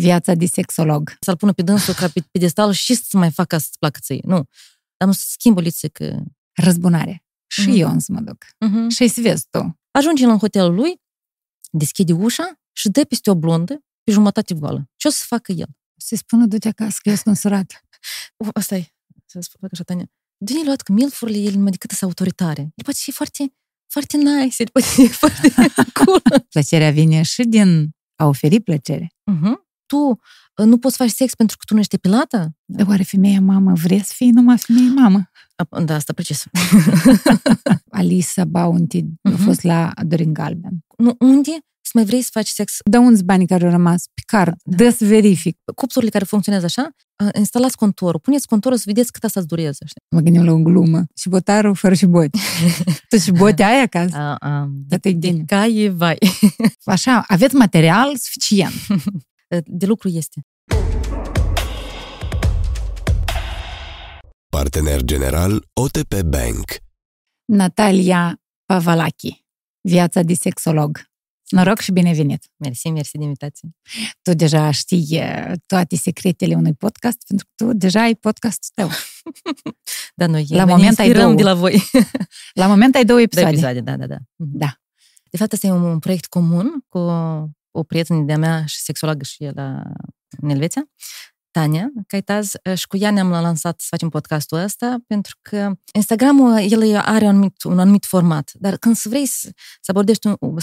viața de sexolog. Să-l pună pe dânsul ca pe pedestal și să mai fac ca să-ți placă ție. Nu. Dar nu să schimb o liță că... Răzbunare. Și eu însă mă duc. Și să vezi tu. Ajunge la hotelul lui, deschide ușa și dă peste o blondă pe jumătate goală. Ce o să facă el? Să-i spună, du-te acasă, că eu sunt însurat. Asta-i. Să-ți fac așa, Tania. Dă-i luat cu milfurile, el mai decât sunt autoritare. El poate fi foarte, foarte nice, el poate fi foarte cool. Plăcerea vine și din a oferi plăcere. Tu nu poți face sex pentru că tu nu ești depilată? Da. Oare femeia mamă vrea să fie numai femeie mamă? Da, asta precis. Alisa Bounty a fost la Dorin Galben. Nu, unde să mai vrei să faci sex? Da, unde banii care au rămas pe card? Da. Dă să verific. Cupsurile care funcționează așa, instalați contorul, puneți contorul să vedeți cât asta îți durează. Mă gândim la o glumă. Și botarul fără și boti. Tu și boti ai acasă? Da, te gândi. Ca e vai. Așa, aveți material suficient. De lucru este. Partener general OTP Bank. Natalia Pavalachi, viața de sexolog. Noroc și binevenit! Mersi, mersi de invitație! Tu deja știi toate secretele unui podcast, pentru că tu deja ai podcastul tău. Da, noi la moment ai două. De la voi. La moment ai două episoade. Da. De fapt, asta e un proiect comun cu o prietenă de-a mea și sexologă și e în Elveția, Tania Căitaz, și cu ea ne-am lansat să facem podcastul ăsta, pentru că Instagram-ul, el are un anumit format, dar când vrei să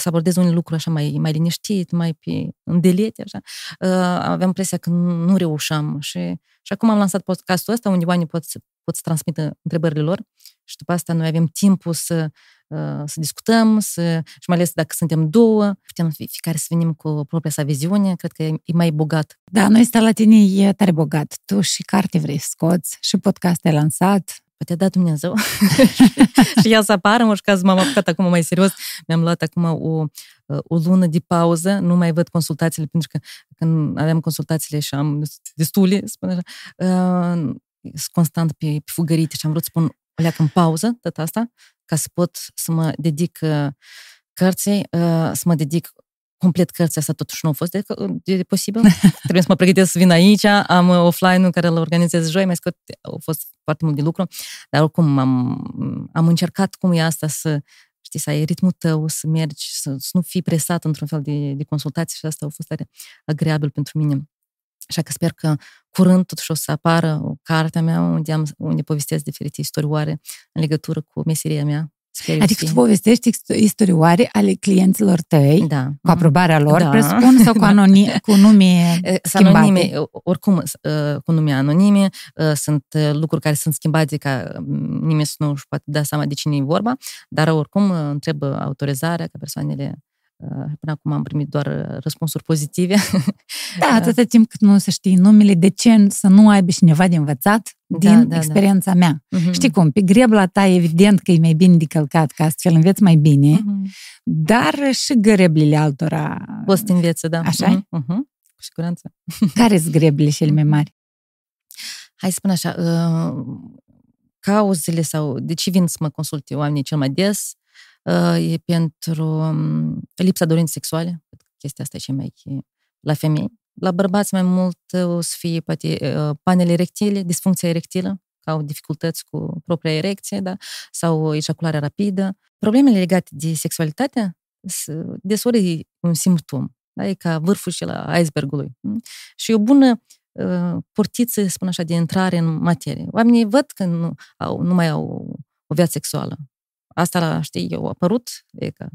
abordezi un lucru așa mai liniștit, mai pe îndelete, așa, aveam impresia că nu reușeam și acum am lansat podcastul ăsta, unde oamenii pot să transmită întrebările lor și după asta noi avem timpul să discutăm, și mai ales dacă suntem două, putem fiecare să venim cu propria sa viziune, cred că e mai bogat. Da, noi sta la tine e tare bogat. Tu și carte vrei să scoți, și podcast ai lansat. Poate da Dumnezeu. Și ea să apară, în caz m-am apucat acum mai serios. Mi-am luat acum o lună de pauză, nu mai văd consultațiile, pentru că când aveam consultațiile și am destule, spun așa, sunt constant pe fugărite și am vrut să pun o leacă în pauză, tot asta, ca să pot să mă dedic cărții, să mă dedic complet cărții, asta totuși nu a fost de posibil. Trebuie să mă pregătesc să vin aici, am offline-ul care îl organizez joi, mai scot, a fost foarte mult de lucru, dar oricum am încercat cum e asta să, știi, să ai ritmul tău, să mergi, să nu fii presat într-un fel de consultații și asta a fost tare agreabil pentru mine. Așa că sper că curând totuși o să apară o carte a mea unde povestesc diferite istorioare în legătură cu meseria mea. Adică tu povestești istorioare ale clienților tăi, da, cu aprobarea lor, da, presupun, sau cu, cu nume schimbate? Anonime, oricum, cu nume anonime, sunt lucruri care sunt schimbate ca nimeni să nu își poate da seama de cine e vorba, dar oricum întreb autorizarea ca persoanele. Până acum am primit doar răspunsuri pozitive. Da, atâta timp cât nu se știe numele, de ce să nu aibă cineva de învățat din experiența mea. Știi cum, pe grebla ta evident că e mai bine de călcat, că astfel înveți mai bine, dar și greblile altora... Poți să înveți, da. Așa? Cu siguranță. Care sunt greblile cele mai mari? Hai să spun așa, cauzele sau de ce vin să mă consulte oamenii cel mai des... e pentru lipsa dorinței sexuale, chestia asta e cea mai la femei. La bărbați mai mult o să fie poate panele erectile, disfuncția erectilă, că au dificultăți cu propria erecție, da? Sau ejacularea rapidă. Problemele legate de sexualitate deseori e un simptom, da? E ca vârful și la icebergului. Și e o bună portiță, spun așa, de intrare în materie. Oamenii văd că nu mai au o viață sexuală. Asta, știi, eu a apărut, e ca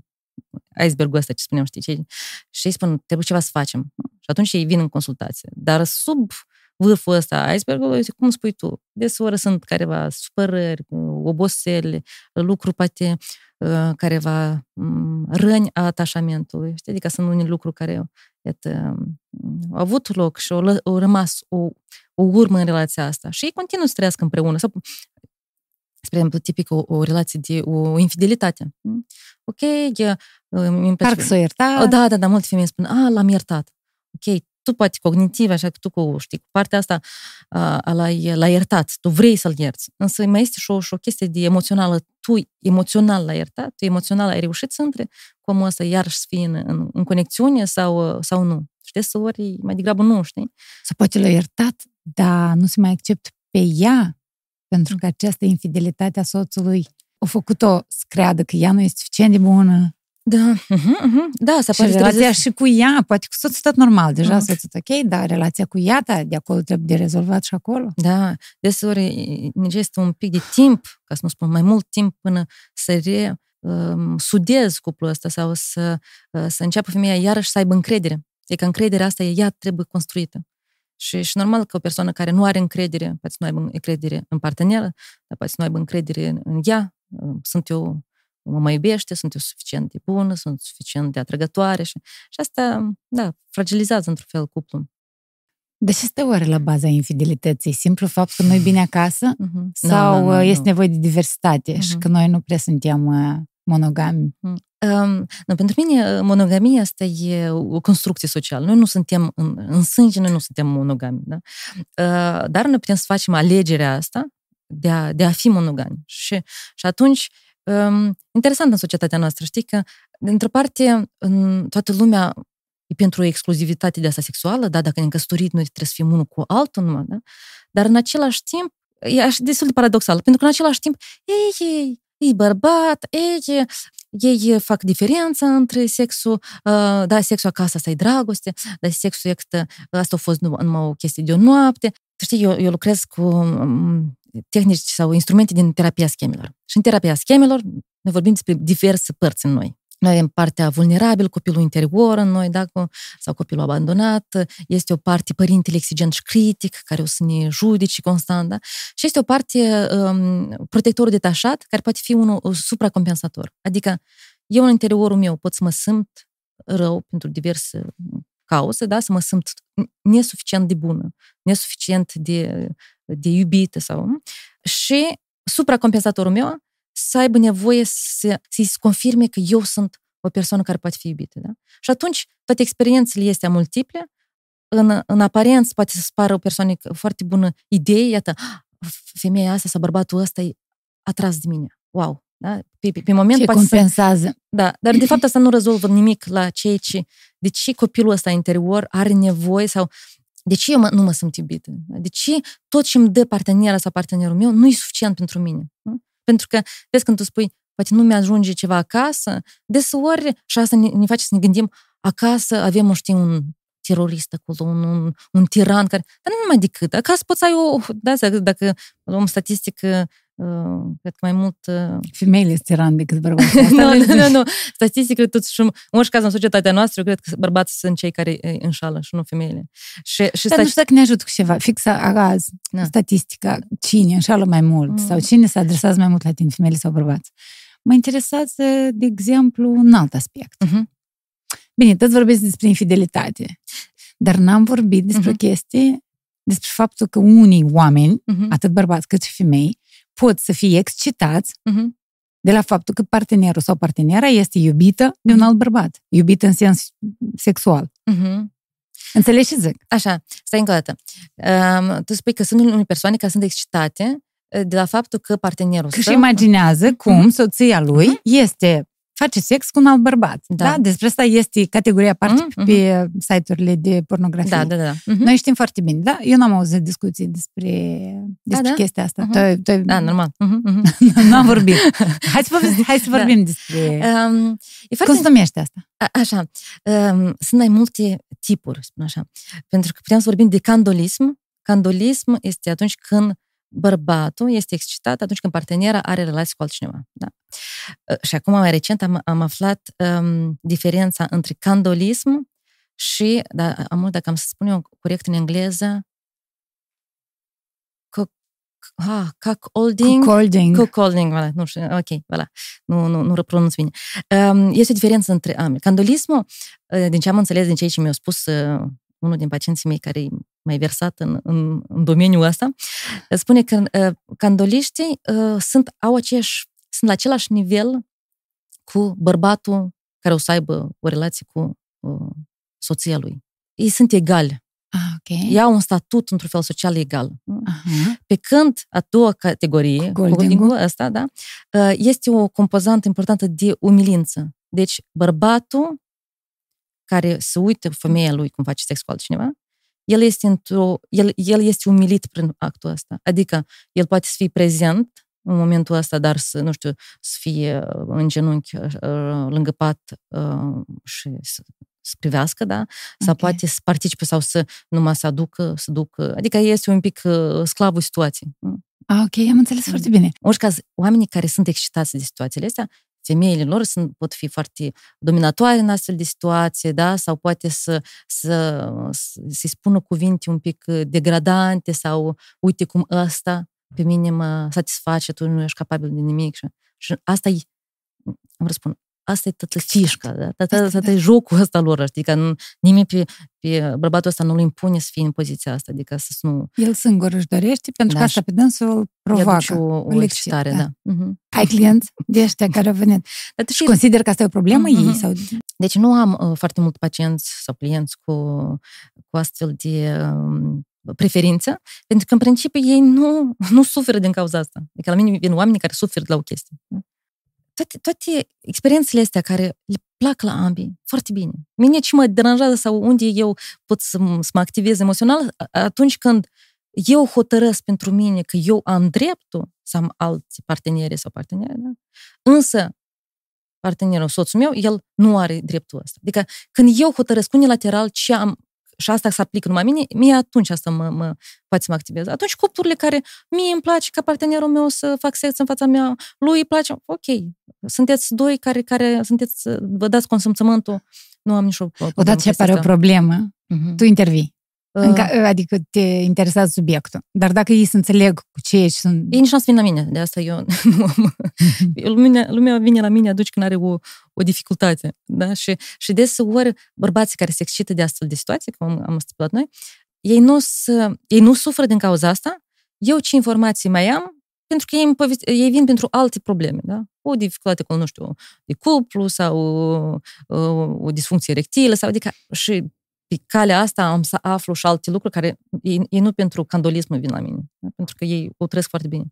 icebergul ăsta, ce spuneam, știi, și îi spun, trebuie ceva să facem. Și atunci ei vin în consultație. Dar sub vârful ăsta icebergului, cum spui tu, deseori sunt careva supărări, oboseli, lucruri, poate, careva răni a atașamentului. Știi, adică sunt unii lucruri care, iată, au avut loc și au rămas o urmă în relația asta. Și ei continuă să trăiască împreună. Sau, spre exemplu, tipic o relație de o infidelitate. Ok, parcă s-o ierta. Da, multe femei spun, l-am iertat. Ok, tu poate cognitiv, așa că tu știi, partea asta l-ai iertat, tu vrei să-l ierți. Însă mai este și o chestie de emoțională. Tu emoțional l-ai iertat, tu emoțional ai reușit să intri cu omul ăsta iarăși să fie în conexiune sau nu. profesori, mai degrabă nu, știi? Sau poate l-a iertat, dar nu se mai accept pe ea, pentru că această infidelitate a soțului a făcut-o să creadă că ea nu e suficient de bună. Da, da, să poate relația și cu ea, poate cu soțul tot normal, deja soțul ok, dar relația cu ea, de acolo trebuie de rezolvat și acolo. Da, deseori necesită un pic de timp, ca să nu spun mai mult timp, până să sudez cuplul ăsta sau să înceapă femeia iarăși să aibă încredere. E că încrederea asta ea trebuie construită. Și normal că o persoană care nu are încredere, poate să nu aibă încredere în parteneră, dar poate să nu aibă încredere în ea, sunt eu, mă iubește, sunt eu suficient de bună, sunt suficient de atrăgătoare și asta, da, fragilizează într-un fel cuplul. Dar ce stă oare la baza infidelității? Simplu fapt că nu-i bine acasă? Sau no, este nevoie de diversitate și că noi nu prea suntem monogami? Nu, pentru mine monogamia asta e o construcție socială. Noi nu suntem în sânge, noi nu suntem monogami. Da? Dar noi putem să facem alegerea asta de a fi monogami. Și atunci interesant în societatea noastră, știi că, dintr-o parte, toată lumea e pentru excluzivitate de asta sexuală, da? Dacă ne-am căsătorit, noi trebuie să fim unul cu altul numai, da? Dar în același timp, e destul de paradoxal, pentru că în același timp, ei bărbat, ei fac diferența între sexul, da, sexul acasă, asta e dragoste, dar sexul asta a fost numai o chestie de o noapte. Știi, eu lucrez cu tehnici sau instrumente din terapia schemelor. Și în terapia schemelor noi vorbim despre diverse părți în noi. Noi avem partea vulnerabilă, copilul interior în noi, da, sau copilul abandonat, este o parte părintele exigent și critic, care o să ne judice constant, da? Și este o parte protectorul detașat, care poate fi unul supracompensator. Adică eu în interiorul meu pot să mă simt rău pentru diverse cauze, da? Să mă simt nesuficient de bună, nesuficient de iubită sau... Și supracompensatorul meu să aibă nevoie să-i confirme că eu sunt o persoană care poate fi iubită. Da? Și atunci toate experiențele astea multiple, în aparență poate să-ți pară o persoană foarte bună idee, iată, femeia asta sau bărbatul ăsta e atras de mine. Wow! Da? Pe moment ce poate compensează. Da, dar de fapt asta nu rezolvă nimic la ceea ce... De ce copilul ăsta interior are nevoie sau... De ce eu nu mă simt iubită? De ce tot ce îmi dă partenera sau partenerul meu nu e suficient pentru mine? Pentru că, vezi, când tu spui, poate nu mi-ajunge ceva acasă, deseori, și asta ne face să ne gândim, acasă avem, știi, un terorist acolo, un tiran care... Dar nu numai decât, acasă poți să ai o... Da, dacă luăm statistică, cred că mai mult... Femeile sunt tirani decât bărbații. Nu. Statistic, totuși, în orice caz în societatea noastră, eu cred că bărbații sunt cei care înșală și nu femeile. Dar nu știu dacă ne ajut cu ceva. Fix azi, statistica, cine înșală mai mult sau cine se adresează mai mult la tine, femeile sau bărbați. Mă interesează, de exemplu, un alt aspect. Bine, tot vorbesc despre infidelitate, dar n-am vorbit despre chestii, despre faptul că unii oameni, atât bărbați cât și femei, pot să fie excitați de la faptul că partenerul sau partenera este iubită de un alt bărbat. Iubită în sens sexual. Înțelegi ce zic? Așa, stai încă o dată. Tu spui că sunt unele persoane care sunt excitate de la faptul că partenerul său... Că își imaginează cum soția lui face sex cu un alt bărbat. Da? Despre asta este categoria aparte pe site-urile de pornografie. Da. Noi știm foarte bine, da? Eu n-am auzit discuții despre chestia asta. Da, normal. Nu am vorbit. Hai să vorbim despre... Cum se numește asta? Așa. Sunt mai multe tipuri, spun așa. Pentru că putem să vorbim de candolism. Candolism este atunci când bărbatul este excitat atunci când partenera are relații cu altcineva. Da. Și acum, mai recent, am aflat diferența între candolism și, dacă am să spun eu corect în engleză, cockholding, nu știu, ok, nu pronunț bine. Este o diferență între ambele. Candolismul, din ce am înțeles, din ceea ce mi-au spus unul din pacienții mei care e mai versat în domeniul ăsta, spune că candoliștii sunt la același nivel cu bărbatul care o să aibă o relație cu soția lui. Ei sunt egali. Okay. Ei au un statut, într-un fel, social egal. Pe când a doua categorie, holdingul ăsta, da, este o compozantă importantă de umilință. Deci, bărbatul care se uită femeia lui cum face sex cu altcineva, el este umilit prin actul ăsta. Adică el poate să fie prezent în momentul ăsta, dar să, nu știu, să fie în genunchi lângă pat și să privească, da? Sau poate să participe sau să numai să aducă, să ducă. Adică este un pic sclavul situației. Ok, am înțeles foarte bine. Oricaz, oamenii care sunt excitați de situațiile astea, femeile lor pot fi foarte dominatoare în astfel de situație, da? Sau poate să-i spună cuvinte un pic degradante sau uite cum ăsta pe mine mă satisface, tu nu ești capabil de nimic. Și asta e, asta e toată fișca, da? Toată e jocul ăsta lor, știi? Că nimeni pe bărbatul ăsta nu îl impune să fie în poziția asta, adică să nu... El singur își dorește, pentru că asta pe dânsul îl provoacă. O excitare, da. Ai clienți de ăștia care au venit. Și consider că asta e o problemă ei? Sau... Deci nu am foarte mult pacienți sau clienți cu astfel de... preferință, pentru că în principiu ei nu suferă din cauza asta. Adică la mine vin oamenii care suferă de la o chestie. Toate experiențele astea care le plac la ambii, foarte bine. Mine ce mă deranjează sau unde eu pot să mă activez emoțional, atunci când eu hotărăsc pentru mine că eu am dreptul să am alți parteneri sau parteneri, da? Însă partenerul, soțul meu, el nu are dreptul ăsta. Adică când eu hotărăsc unilateral ce am. Și asta se aplică numai mie atunci asta poate să mă activează. Atunci cuplurile care mie îmi place ca partenerul meu să fac sex în fața mea, lui îi place, ok, sunteți doi care sunteți, vă dați consimțământul, nu am nicio problemă. Odată ce apare o problemă, tu intervii. Adică te interesează subiectul. Dar dacă ei se înțeleg cu ce ești... Ei nici n-o să vin la mine, de asta eu nu am... Lumea vine la mine atunci când are o dificultate. Da? Și deseori bărbații care se excită de astfel de situații, cum am stipulat noi, ei nu suferă din cauza asta. Eu ce informații mai am? Pentru că ei vin pentru alte probleme, da? O dificultate cu, nu știu, de cuplu sau o disfuncție erectilă sau adică... Și pe calea asta am să aflu și alte lucruri care ei nu pentru candolism vin la mine, da? Pentru că ei o trăiesc foarte bine.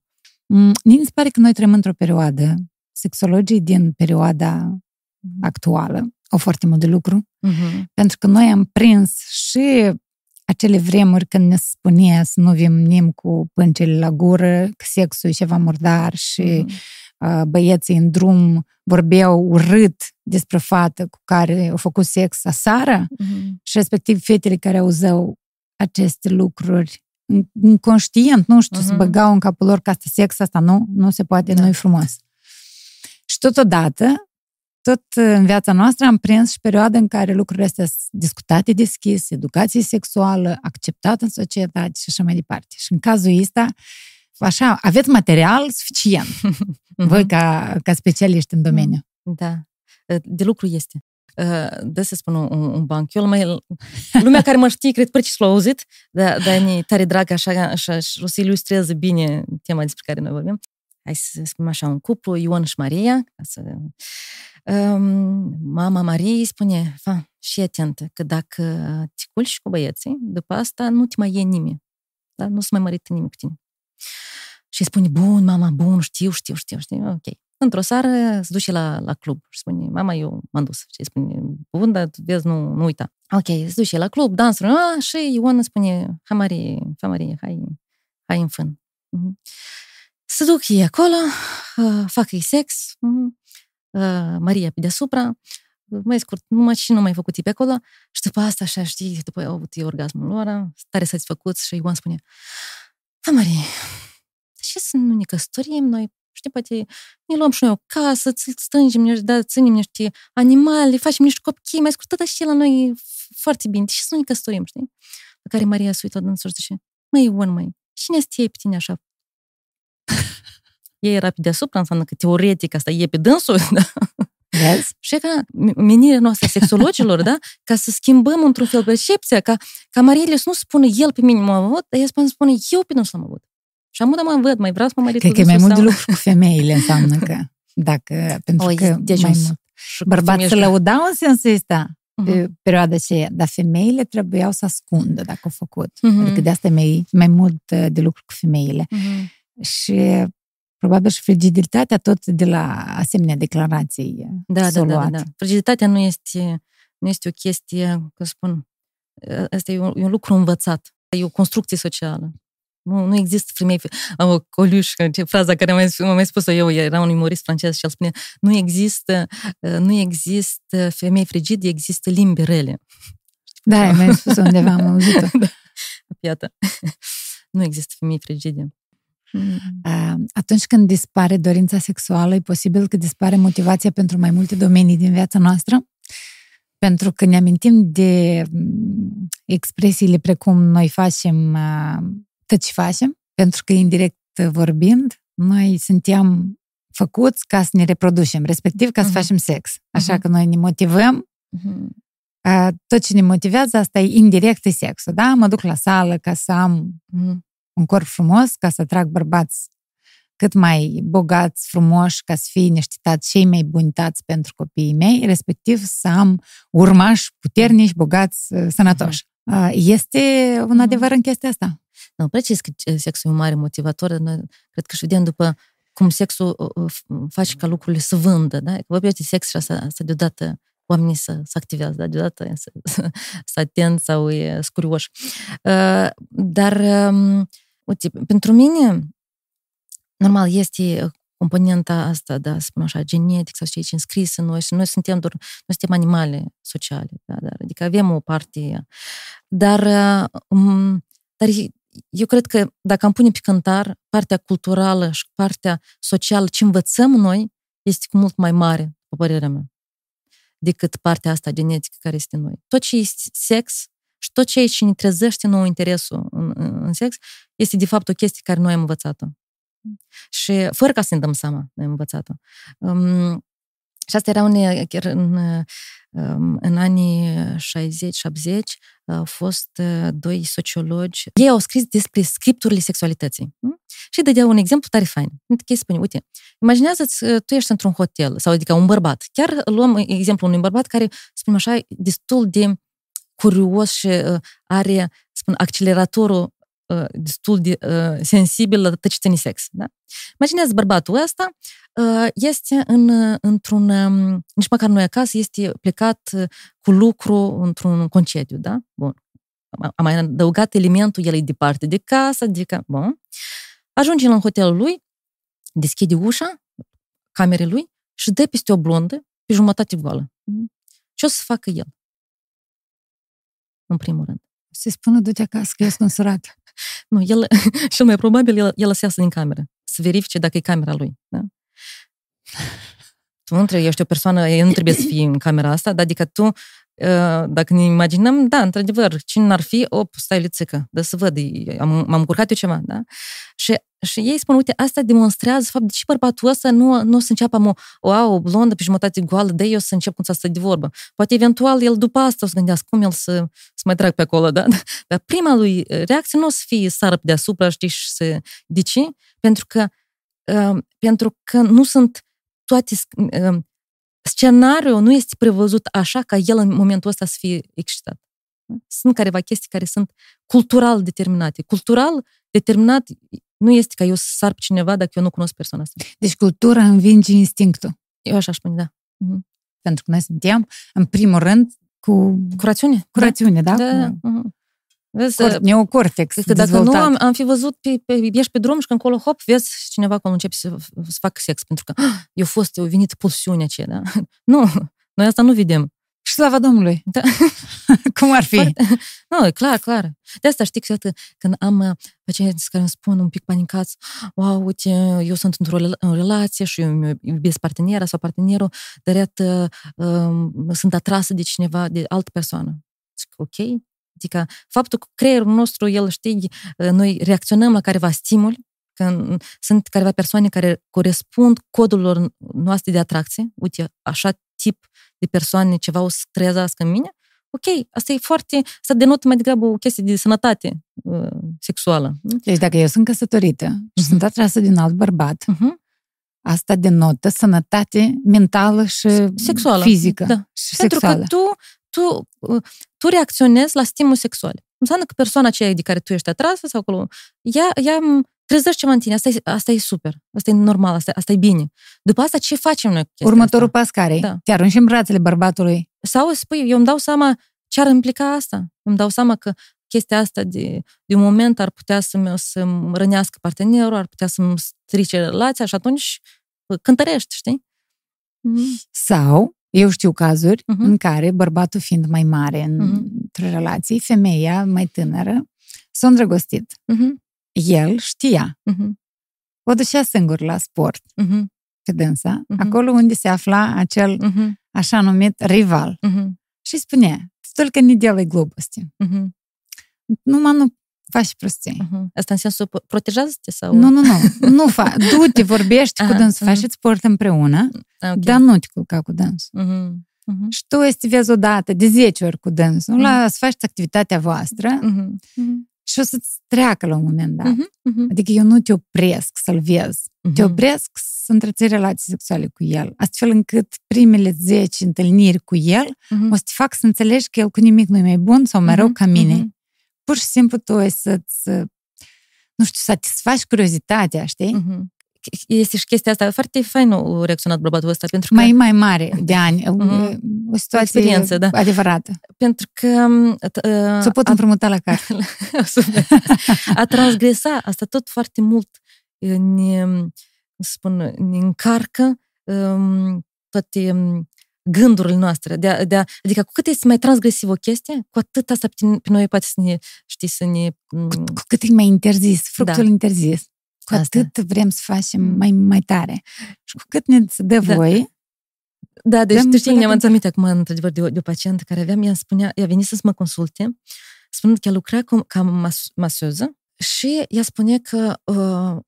Mi se pare că noi trăim într-o perioadă, sexologii din perioada actuală au foarte mult de lucru, pentru că noi am prins și acele vremuri când ne spunea să nu venim cu pâncele la gură, că sexul e ceva murdar și băieții în drum vorbeau urât despre fată cu care au făcut sex aseară și respectiv fetele care auzau aceste lucruri inconștient, nu știu, se băgau în capul lor că asta sex, asta nu se poate, nu e frumos. Și totodată, tot în viața noastră am prins și perioada în care lucrurile astea sunt discutate deschis, educație sexuală, acceptată în societate și așa mai departe. Și în cazul ăsta, așa, aveți material suficient, voi ca specialiști în domeniu. Da, de lucru este. De să spun un banc. Lumea care mă știe, cred, precis l-a auzit, dar e tare dragă, așa, și o să ilustrează bine tema despre care noi vorbim. Hai să spunem așa, un cuplu, Ion și Maria. Mama Mariei spune, și atentă, că dacă te culci cu băieții, după asta nu te mai e nimeni. Da? Nu se mai mărită nimeni cu tine. Și îi spune, bun, mama, bun, știu, ok. Într-o seară se duce la club și spune, mama, eu m-am dus. Și îi spune, bun, dar vezi, nu uita. Ok, se duce la club, dansuri, și Ion spune, hai Marie, hai în fân. Se duc ei acolo, fac ei sex, Maria pe deasupra, mai scurt, numai și nu mai făcut ei pe acolo, și după asta, așa, știi, după au avut ei orgasmul lor, tare satisfăcuți, și Ion spune, Marie, de ce să nu ne căsătorim noi? Știi, poate ne luăm și noi o casă, strângem, ținem niște animale, facem niște copii, mai scurt, tot așa la noi foarte bine. De ce să nu ne căsătorim, știi? La care Maria se uită la dânsul și zice, măi, Ion, cine este ei pe tine așa? Ea era pe deasupra, înseamnă că teoretic asta e pe dânsul, da? Yes. Și e ca menirea noastră sexologilor, da? Ca să schimbăm într-un fel percepția, ca Marielius nu spune el pe mine m-am avut, dar ea spune eu pe dânsul l-am avut. Și amândă mă văd, mai vreau să mă mărit cu dânsul. Cred că e mai mult de lucru cu femeile, înseamnă că dacă, pentru că mai mult. Bărbați se lăudau în sensul ăsta pe perioada aceea, dar femeile trebuiau să ascundă dacă au făcut. Adică de asta e mai mult de lucru cu femeile. Și probabil și frigiditatea tot de la asemenea declarații s-o luat. Da. Frigiditatea nu este Nu este o chestie, că spun, asta e un lucru învățat. E o construcție socială. Nu există femei... Coluș, fraza care m-a mai spus-o eu, era un umorist francez și el spune nu există femei frigide, există limbi rele. Da, mi-ai spus undeva, am auzit-o. Da. Iată. Nu există femei frigide. Atunci când dispare dorința sexuală, e posibil că dispare motivația pentru mai multe domenii din viața noastră? Pentru că ne amintim de expresiile precum noi facem tot ce facem, pentru că indirect vorbind, noi suntem făcuți ca să ne reproducem, respectiv ca să facem sex. Așa că noi ne motivăm. Tot ce ne motivează, asta e indirect, e sexul. Da? Mă duc la sală ca să am un corp frumos, ca să atrag bărbați cât mai bogați, frumoși, ca să fie niște tați cei mai buni tați pentru copiii mei, respectiv să am urmași puternici, bogați, sănătoși. Este un adevăr în chestia asta? Nu, precis că sexul e un mare motivator. Noi, cred că și vedem după cum sexul face ca lucrurile să vândă. Da? Vorbește sex și asta deodată oamenii să activează, da? Deodată să atent sau e scurioși. Dar, uite, pentru mine, normal, este componenta asta, da, spune așa, genetic sau ce aici înscris în noi și noi suntem doar, noi suntem animale sociale, da, dar, adică avem o parte, dar eu cred că dacă am pune pe cântar, partea culturală și partea socială, ce învățăm noi, este cu mult mai mare, după părerea mea, decât partea asta genetică care este noi. Tot ce este sex și tot ce aici ne trezește nouă interesul în sex, este de fapt o chestie care noi am învățat-o. Și fără ca să ne dăm seama, ne-am învățat-o. Și asta era chiar în anii 60-70 au fost doi sociologi. Ei au scris despre scripturile sexualității. Și dădeau un exemplu tare fain. Ei spune, uite, imaginează-ți că tu ești într-un hotel, sau adică un bărbat. Chiar luăm exemplul unui bărbat care, spunem așa, e destul de curios și are, spun, acceleratorul destul de sensibil la tăcițenii sex. Da? Imaginează bărbatul ăsta este într-un... Nici măcar nu e acasă, este plecat cu lucru într-un concediu. Da? Bun. Am mai adăugat elementul, el e departe de casă, adică... Bun. Ajunge în hotelul lui, deschide ușa camerei lui și dă peste o blondă pe jumătate goală. Ce o să facă el? În primul rând. Se spună, du-te acasă, că eu sunt însurat. Nu, el, cel mai probabil, el să iasă din cameră, să verifice dacă e camera lui. Da? Tu nu trebuie, ești o persoană, nu trebuie să fii în camera asta, dar adică tu, dacă ne imaginăm, da, într-adevăr, cine n-ar fi, stai lățică, dar să văd, m-am încurcat eu ceva, da? Și ei spun, uite, asta demonstrează, fapt, de ce bărbatul ăsta nu o să înceapă o blondă pe jumătate goală, de eu să încep cu asta de vorbă. Poate eventual el după asta o să gândească cum el să mai trag pe acolo, da? Dar prima lui reacție nu o să fie sară deasupra, știi, și să... De ce? Pentru că nu sunt toate... Scenariul nu este prevăzut așa ca el în momentul ăsta să fie excitat. Sunt careva chestii care sunt cultural determinate. Cultural determinat nu este ca eu să sar pe cineva dacă eu nu cunosc persoana asta. Deci cultura învinge instinctul. Eu așa spun, da. Pentru că noi suntem, în primul rând, cu rațiune. Cu rațiune, da? Da. Vezi, neocortex dezvoltat. Dacă nu am fi văzut, ești pe drum și când acolo, hop, vezi cineva acolo începe să facă sex, pentru că eu venit pulsiunea aceea, da? Nu, noi asta nu vedem. Și slava Domnului! Da. Cum ar fi? Nu, clar. De asta știi că când am pacienți care îmi spun un pic panicați, uite, eu sunt într-o relație și eu iubesc partenera sau partenerul, dar iată, sunt atrasă de cineva, de altă persoană. Zic, ok? Adică faptul că creierul nostru, el știi, noi reacționăm la careva stimuli, că sunt careva persoane care corespund codurilor noastre de atracție, uite, așa tip de persoane ceva o să creează în mine, ok, asta e foarte, asta denotă mai degrabă o chestie de sănătate sexuală. Deci dacă eu sunt căsătorită și sunt atrasă din alt bărbat, asta denotă sănătate mentală și sexuală, fizică. Da. Și pentru sexuală. Că tu reacționezi la stimul sexual. Înseamnă că persoana aceea de care tu ești atrasă sau acolo, ea trezește ceva în tine. Asta e super. Asta e normal. Asta e bine. După asta, ce facem noi? Următorul pas care e? Da. Te arunci în brațele bărbatului. Sau spui, eu îmi dau seama ce ar implica asta. Îmi dau seama că chestia asta de un moment ar putea să-mi rănească partenerul, ar putea să-mi strice relația și atunci cântărești, știi? Sau, eu știu cazuri în care bărbatul fiind mai mare într-o relație, femeia mai tânără s-a îndrăgostit. El știa. O ducea singur la sport pe dânsa, acolo unde se afla acel așa numit rival. Și spunea, только не делай глупости. Numai nu faci prostii. Asta în sensul protejează-te? Sau? Nu. Nu du-te, vorbești cu dânsul, faceți sport împreună, dar nu te culca cu dânsul. Și tu estivezi odată, de 10 ori cu dânsul, să faci activitatea voastră și o să-ți treacă la un moment dat. Adică eu nu te opresc să-l vezi. Te opresc să întreții relații sexuale cu el, astfel încât primele 10 întâlniri cu el o să te fac să înțelegi că el cu nimic nu e mai bun sau mai rău ca mine. Pur și simplu tu e să-ți, nu știu, satisfaci curiozitatea, știi? Este și chestia asta. Foarte fain a reacționat bărbatul ăsta, pentru că... Mai mare de ani. O situație experiență, da. Adevărată. Pentru că... Să pot împrumuta la carte. A transgresa, asta tot foarte mult ne încarcă toate... gândurile noastre. Adică cu cât este mai transgresiv o chestie, cu atât asta pe noi poate să ne, știi, să ne... Cu cât e mai interzis, fructul interzis, cu atât vrem să facem mai tare. Și cu cât ne dă voie... Da, deci tu știi, ne-am înțeles acum, într-adevăr, de o pacientă care aveam, ea spunea, ea venit să mă consulte, spunând că ea lucra ca masoză și ea spunea că,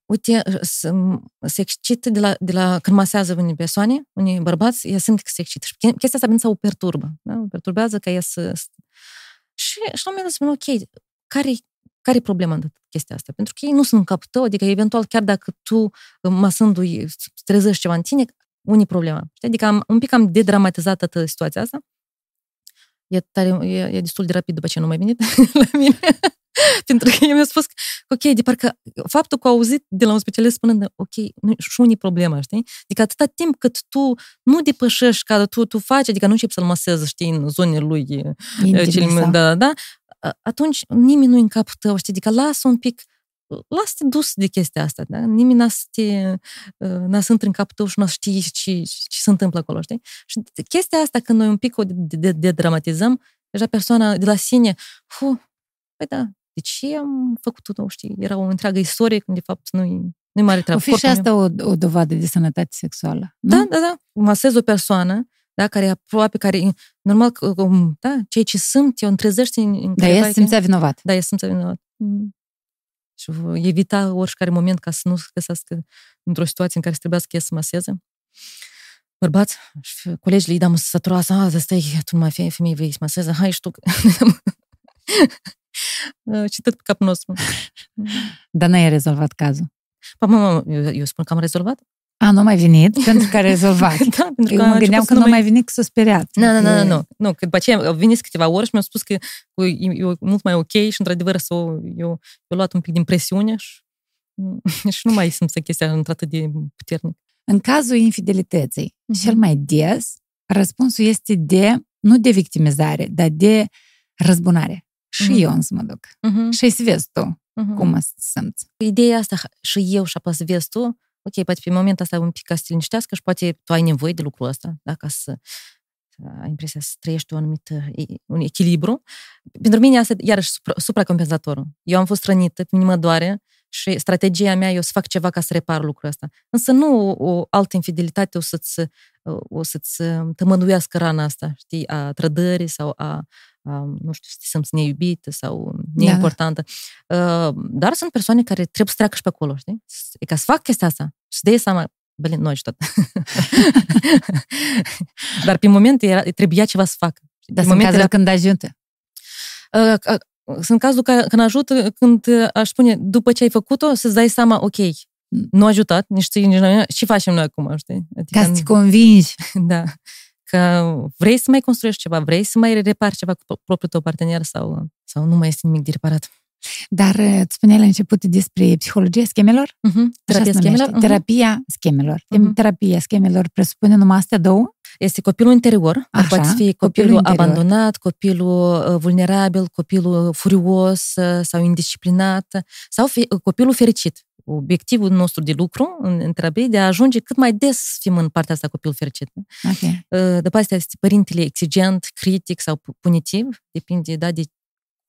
uite, se excită de la când masează unii persoane, unii bărbați, ea simte că se excită. Și chestia asta, bineînțeles, o perturbă. Da? O perturbează ca ea să... Și la un moment dat spune, ok, care-i problema în chestia asta? Pentru că ei nu sunt în capul tău, adică eventual, chiar dacă tu, masându-i, trezești ceva în tine, unii problema. Adică un pic am dedramatizat situația asta. E destul de rapid după ce nu mai venit la mine. Pentru că eu mi-a spus că, ok, de parcă faptul că au auzit de la un specialist spunând, ok, și unii problema, știi? Adică atâta timp cât tu nu depășești, că tu faci, adică nu începi să-l masezi, știi, în zonele lui atunci nimeni nu-i în capul tău, știi? Adică lasă-te dus de chestia asta, da? Nimeni n-a să intre în capul tău și n-a să știi ce se întâmplă acolo, știi? Și chestia asta, când noi un pic o dedramatizăm, deja persoana de la sine, păi da, de ce am făcut-o, știi? Era o întreagă istorie, când de fapt nu-i mare treabă. O fi și asta o dovadă de sănătate sexuală, nu? Da. Masez o persoană, da, care e aproape, care normal, da, ceea ce simt, eu întrezește... Da, ea se simțea vinovat. Da, ea se simțea vinovat. Și evita oricare moment ca să nu se găsească într-o situație în care se trebuia să ea să maseze. Bărbați și colegii îi dăm să săturoasă, stai, tu numai femeie vrei să maseze, hai și tu... Și tot pe capul nostru. Dar n-ai rezolvat cazul. Eu spun că am rezolvat. Nu mai venit, pentru că a rezolvat. Da, pentru că eu mă gândeam că nu mai venit, că s-a speriat. Nu, că după aceea au venit câteva ori și mi-au spus că e mult mai ok și într-adevăr eu luat un pic din presiune și nu mai simță chestia într-atât de puternic. În cazul infidelității, cel mai des răspunsul este nu de victimizare, dar de răzbunare. Și eu însă mă duc. Și să vezi tu cum mă simți. Ideea asta, și eu și-apă să vezi tu, ok, poate pe momentul ăsta un pic ca să te liniștească și poate tu ai nevoie de lucrul ăsta, da? Ca să ai impresia să trăiești un echilibru. Pentru mine asta, iarăși, supracompensatorul. Eu am fost rănită, pe mine mă doare și strategia mea, eu să fac ceva ca să repar lucrul ăsta. Însă nu o altă infidelitate o să-ți tămăduiască rana asta, știi, a trădării sau nu știu, să te simți neiubită sau neimportantă. Dar sunt persoane care trebuie să treacă și pe acolo, știi? E ca să fac chestia asta și de seama, noi și tot. Dar pe moment trebuia ceva să facă. Dar sunt cazuri când ajută. Sunt cazul când ajută, când aș spune, după ce ai făcut-o, să-ți dai seama, ok, nu a ajutat, nici noi, ce facem noi acum, știi? Adică, ca să te convingi. Da. Că vrei să mai construiești ceva, vrei să mai repari ceva cu propriul tău partener sau nu mai este nimic de reparat. Dar îți spuneai la început despre psihologia schemelor? Terapia schemelor? Terapia schemelor presupune numai astea două? Este copilul interior, așa, poate fi copilul abandonat, copilul vulnerabil, copilul furios sau indisciplinat, sau copilul fericit. Obiectivul nostru de lucru în terapie de a ajunge cât mai des să fim în partea asta copil fericit. Okay. După asta este părintele exigent, critic sau punitiv, depinde de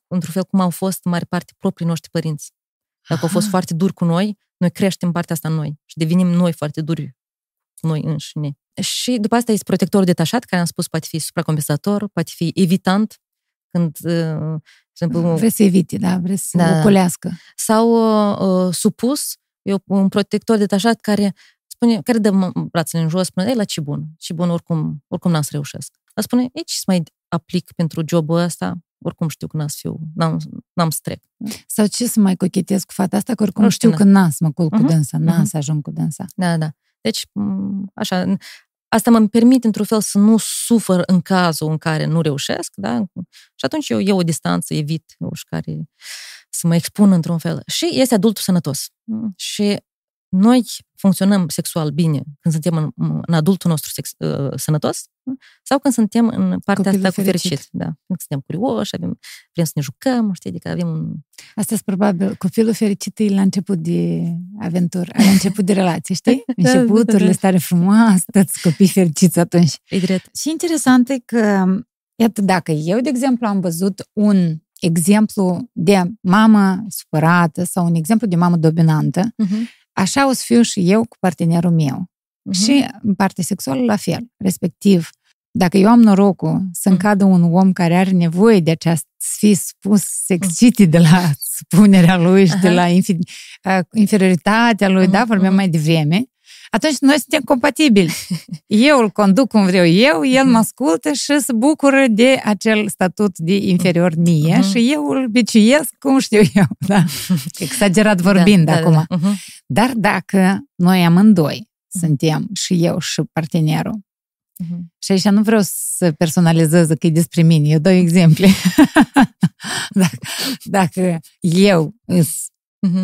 într-un fel cum au fost în mare parte proprii noștri părinți. Dacă au fost foarte duri cu noi, noi creștem partea asta în noi și devenim noi foarte duri cu noi înșine. Și după asta este protectorul detașat, care am spus poate fi supracompensator, poate fi evitant, când vreți să evite, vreți să ocolească. Sau supus, e un protector detașat care spune, care dă brațele în jos, spune, la ce bun, ce bun, oricum n-am să reușesc. Dar spune, ce să mai aplic pentru jobul ăsta, oricum știu că n-am să trec. Sau ce să mai cochetez cu fata asta, că oricum știu că n-am să mă culc cu dânsa, n-am să ajung cu dânsa. Da. Deci, așa, asta mă permite, într-un fel, să nu sufăr în cazul în care nu reușesc, Și atunci eu iau o distanță, evit care să mă expun într-un fel. Și este adultul sănătos. Și noi funcționăm sexual bine când suntem în adultul nostru sănătos sau când suntem în partea copilul asta cu fericit. Da. Când suntem curioși, vrem să ne jucăm, adică avem un... Asta-s probabil. Copilul fericit e la început de aventură, la început de relație, știi? Începuturile, stare frumoasă, toți copii fericiți atunci. E drept. Și interesant e că, iată, dacă eu, de exemplu, am văzut un exemplu de mamă supărată sau un exemplu de mamă dominantă, așa o să fiu și eu cu partenerul meu. Și în partea sexuală la fel. Respectiv, dacă eu am norocul să-mi cadă un om care are nevoie de această fi spus sexist de la spunerea lui și de la inferioritatea lui, vorbeam mai devreme, atunci noi suntem compatibili. Eu îl conduc cum vreau eu, el mă ascultă și se bucură de acel statut de inferior mie și eu îl biciuiesc cum știu eu. Da? Exagerat vorbind acum. Dar dacă noi amândoi suntem și eu și partenerul, și aici nu vreau să personalizez că e despre mine, eu dau exemple. Dacă eu îs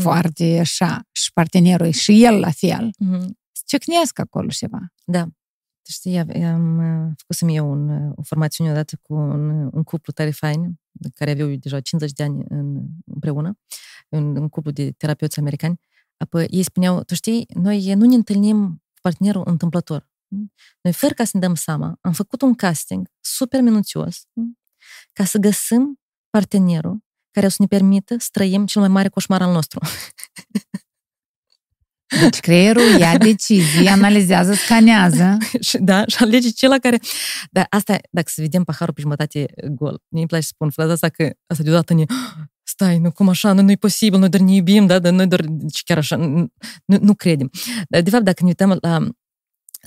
foarte așa și partenerul și el la fel, ciocnesc acolo ceva. Da. Știi, am făcut eu o formațiune odată cu un cuplu tare fain, care aveau deja 50 de ani împreună, un cuplu de terapeuți americani. Apoi ei spuneau, tu știi, noi nu ne întâlnim cu partenerul întâmplător. Noi, fără ca să ne dăm seama, am făcut un casting super minuțios ca să găsim partenerul care o să ne permită să trăim cel mai mare coșmar al nostru. Deci creierul ia decizii, analizează, scanează. Și alege cel care... Dar asta, dacă să vedem paharul pe jumătate gol, mi-i place să spun fraza asta că asta deodată ne... Stai, nu, cum așa? Nu e posibil, noi doar ne iubim, dar noi doar... Și chiar așa, nu credem. Dar, de fapt, dacă ne uităm la...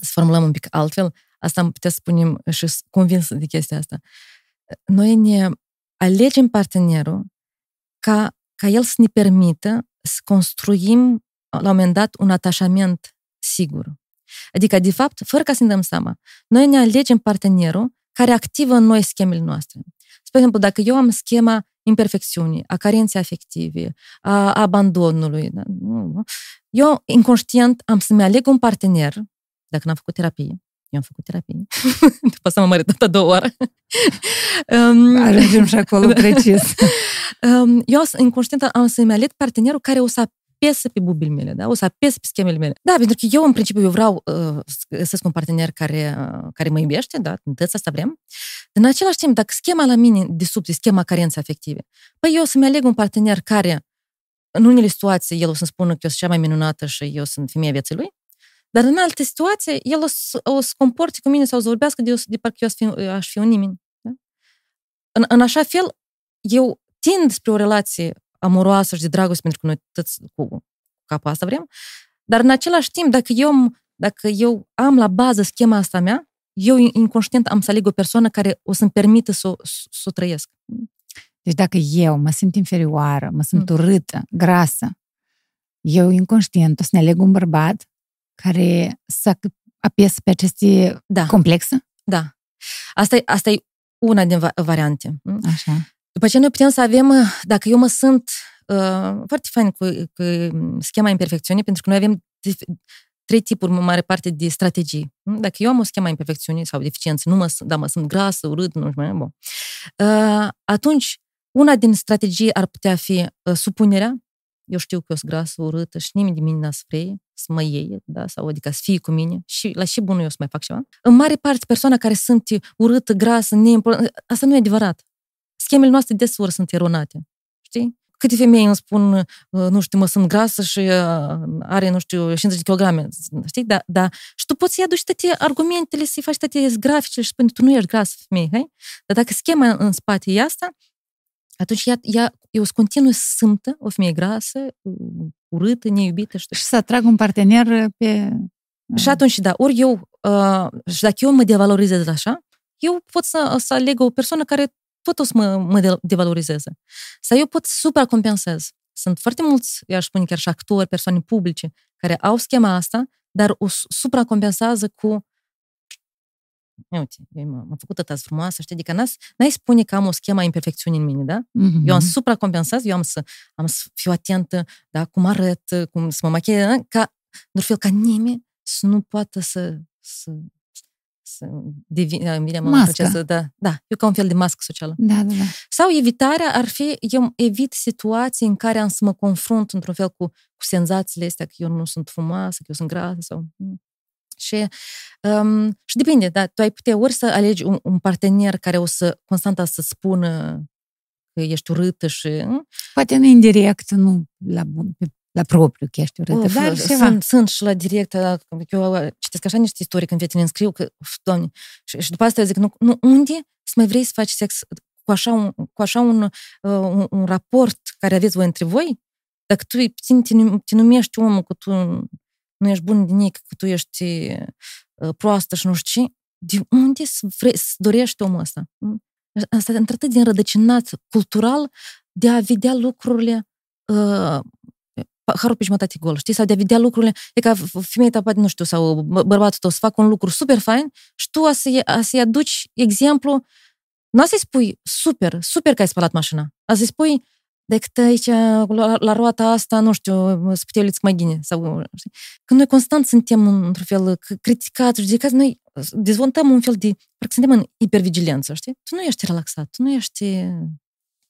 Să formulăm un pic altfel, asta am putea să spunem și convins de chestia asta. Noi ne alegem partenerul ca el să ne permită să construim la un moment dat un atașament sigur. Adică, de fapt, fără ca să ne dăm seama, noi ne alegem partenerul care activă în noi schemele noastre. Spre exemplu, dacă eu am schema imperfecțiunii, a carenței afective, a abandonului, eu, inconștient, am să-mi aleg un partener. Dacă n-am făcut terapie, eu am făcut terapie. După asta m-am arătat a doua oară. Ajungem și acolo precis. Eu, inconștientă, am să-mi aleg partenerul care o să apese pe bubile mele, o să apese pe schemele mele. Da, pentru că eu, în principiu, eu vreau să-s un partener care mă iubește, întâți asta vrem. În același timp, dacă schema la mine de sub, de schema carenței afective, eu să-mi aleg un partener care, în unele situații, el o să-mi spună că eu sunt cea mai minunată și eu sunt femeia vieții lui, dar în alte situații, el o să comporte cu mine sau o să vorbească de parcă eu aș fi un nimeni. Da? În așa fel, eu tind spre o relație amoroasă și de dragoste, pentru că noi toți cu capul asta vrem, dar în același timp, dacă eu am la bază schema asta mea, eu inconștient am să aleg o persoană care o să-mi permită să o trăiesc. Deci dacă eu mă simt inferioară, mă simt urâtă, grasă, eu inconștient o să ne aleg un bărbat care să apese pe aceste complexe? Da. Asta e una din variante. Așa. După ce noi putem să avem, dacă eu mă sunt foarte fain cu schema imperfecțiunii, pentru că noi avem trei tipuri, în mare parte, de strategii. Dacă eu am o schemă imperfecțiune sau deficiență, dar mă sunt grasă, urât, nu știu mai bun, atunci una din strategii ar putea fi supunerea. Eu știu că eu sunt grasă, urâtă și nimeni de mine n-a să vrea să mă iei, da? Sau adică să fie cu mine. Și la ce bună eu să mai fac ceva? În mare parte, persoana care sunt urâtă, grasă, neimportantă, asta nu e adevărat. Schemele noastre desori sunt eronate. Știi? Câte femei îmi spun, nu știu, mă sunt grasă și are, nu știu, 50 de kilograme, știi? Da. Și tu poți să-i aduci toate argumentele, să-i faci toate graficele și spune, tu nu ești grasă, femeie, hai? Dar dacă schema în spate e asta, atunci eu continuu să simtă o femeie grasă, urâtă, neiubită. Știu? Și să atrag un partener pe... Și atunci, da, ori eu, și dacă eu mă devalorizez așa, eu pot să aleg o persoană care tot o să mă devalorizeze. Sau eu pot să supracompensez. Sunt foarte mulți, eu aș spune chiar și actori, persoane publice, care au schema asta, dar o supracompensează cu... Uite, eu m-am făcut atât frumoasă, știi, adică n-ai spune că am o schemă a imperfecțiunii în mine, da? Mm-hmm. Eu am supracompensat, eu am să fiu atentă, da, cum arăt, cum să mă machiez, da? Ca, nu fiu ca nimeni să nu poată să devină, mască. Da, eu ca un fel de mască socială. Da. Sau evitarea ar fi, eu evit situații în care am să mă confrunt într-un fel cu senzațiile astea că eu nu sunt frumoasă, că eu sunt grasă sau... Și depinde, da, tu ai putea ori să alegi un partener care o să constant să spună că ești urâtă și... Poate nu indirect, nu la propriu că ești urâtă, dar ceva. Sunt și la direct, eu citesc așa niște istorie când vieții ne înscriu, că, Doamne, și după asta zic, nu, unde să mai vrei să faci sex cu așa un raport care aveți voi între voi? Dacă tu te numești omul că tu... nu ești bun din nimic, că tu ești proastă și nu știu ce, de unde să dorești omul ăsta? Asta într-atât de înrădăcinat cultural de a vedea lucrurile harul pe jumătate gol, știi? Sau de a vedea lucrurile, e ca femeia ta, poate, nu știu, sau bărbatul tău să facă un lucru super fain și tu a să-i aduci exemplu, nu a să-i spui super că ai spălat mașina, a să-i spui decât aici, la roata asta, nu știu, spiteliți mai gine. Sau, știi? Când noi constant suntem, într-un fel, criticați, judecați, noi dezvoltăm un fel de... Parcă suntem în hipervigilență, știi? Tu nu ești relaxat, tu nu ești...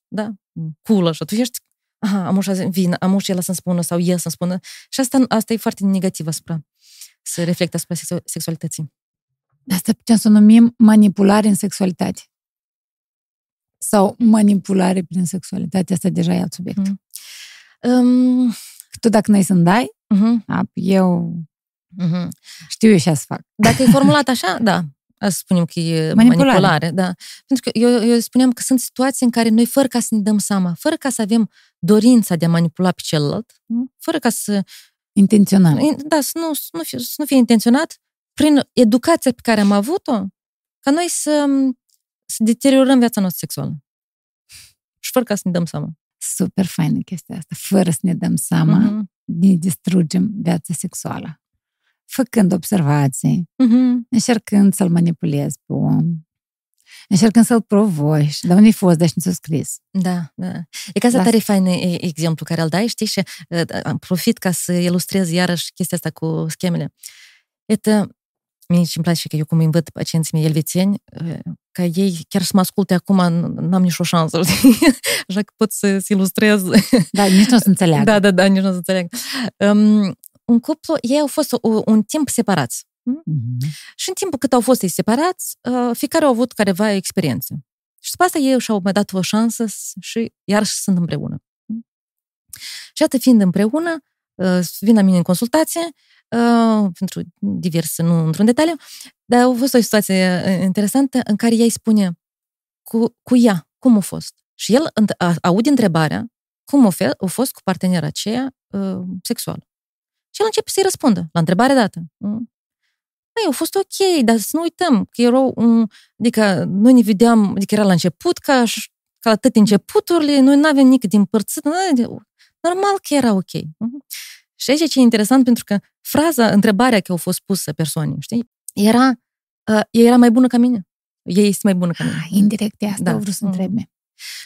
Da? Cool așa, tu ești... Aha, amușa vine, amușa el să-mi spună sau el să-mi spună. Și asta e foarte negativ asupra... Să reflectă asupra sexualității. Asta putem să o numim manipulare în sexualitate. Sau manipulare prin sexualitate, asta deja e alt subiect. Tu dacă n-ai să-mi dai, eu știu eu și să fac. Dacă e formulat așa, da, să spunem că e manipulare. Da. Pentru că eu spuneam că sunt situații în care noi, fără ca să ne dăm seama, fără ca să avem dorința de a manipula pe celălalt, fără ca să... Intenționat. Da, să nu fie intenționat, prin educația pe care am avut-o, ca noi să deteriorăm viața noastră sexuală. Și fără ca să ne dăm seama. Super faină chestia asta. Fără să ne dăm seama, ne distrugem viața sexuală. Făcând observații, încercând să-l manipulezi pe om, încercând să-l provoci. Dar unde-i fost, dar și nu s-a scris. Da. E ca asta tare fain exemplu care îl dai, știi? Și profit ca să ilustrez iarăși chestia asta cu schemele. Mie îmi place că eu cum îi învăț pacienții mei elvețieni, ca ei chiar să mă asculte acum, n-am nici o șansă. Așa că pot să ilustrez. Da, nici nu o să înțeleagă. Da, nici nu o să înțeleagă. Un cuplu, ei au fost un timp separați. Și în timpul cât au fost ei separați, fiecare au avut careva experiențe. Și după asta ei și-au mai dat o șansă și iarăși sunt împreună. Și atât fiind împreună, vin la mine în consultație, pentru diverse, nu într-un detaliu, dar a fost o situație interesantă în care ei spune cu ea, cum a fost. Și el aude întrebarea cum a fost cu partenera aceea sexuală. Și el începe să-i răspundă la întrebarea dată. A fost ok, dar să nu uităm că erau, adică noi ne vedeam, adică era la început, ca la toate începuturile, noi nu avem nici de împărțit, normal că era ok. Și aici ce e interesant, pentru că fraza, întrebarea care a fost pusă persoanei, știi, era mai bună ca mine. Ei este mai bună ca mine. Indirect, de asta au vrut să întrebe.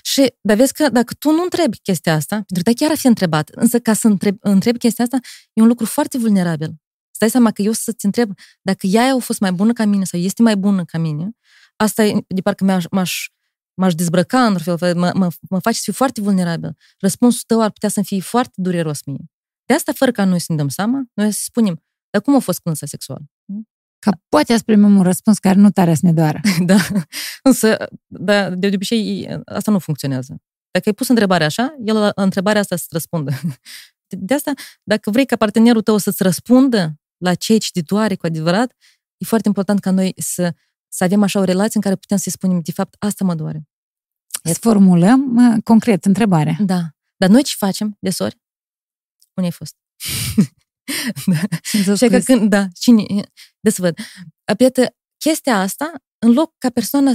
Și, dar vezi că dacă tu nu întrebi chestia asta, pentru că chiar ar fi întrebat, însă ca să întrebi chestia asta, e un lucru foarte vulnerabil. dai seama că eu să-ți întreb dacă ea a fost mai bună ca mine sau este mai bună ca mine, asta e, de parcă m-aș dezbrăca într-un fel, mă face să fiu foarte vulnerabil. Răspunsul tău ar putea să-mi fie foarte dureros mie. De asta, fără ca noi să ne dăm seama, noi să spunem, dar cum a fost cânsa sexual? Că poate să primim un răspuns care nu tare să ne doară. Da, însă, de obicei, asta nu funcționează. Dacă ai pus întrebarea așa, el la întrebarea asta să-ți răspundă. De asta, dacă vrei ca partenerul tău să-ți răspundă la ceea ce te doare cu adevărat, e foarte important ca noi să avem așa o relație în care putem să-i spunem, de fapt, asta mă doare. Să formulăm concret întrebarea. Da. Dar noi ce facem desori? Unde ai fost? Da. Și că când, da, cine... De să văd. Apoi, chestia asta, în loc ca persoana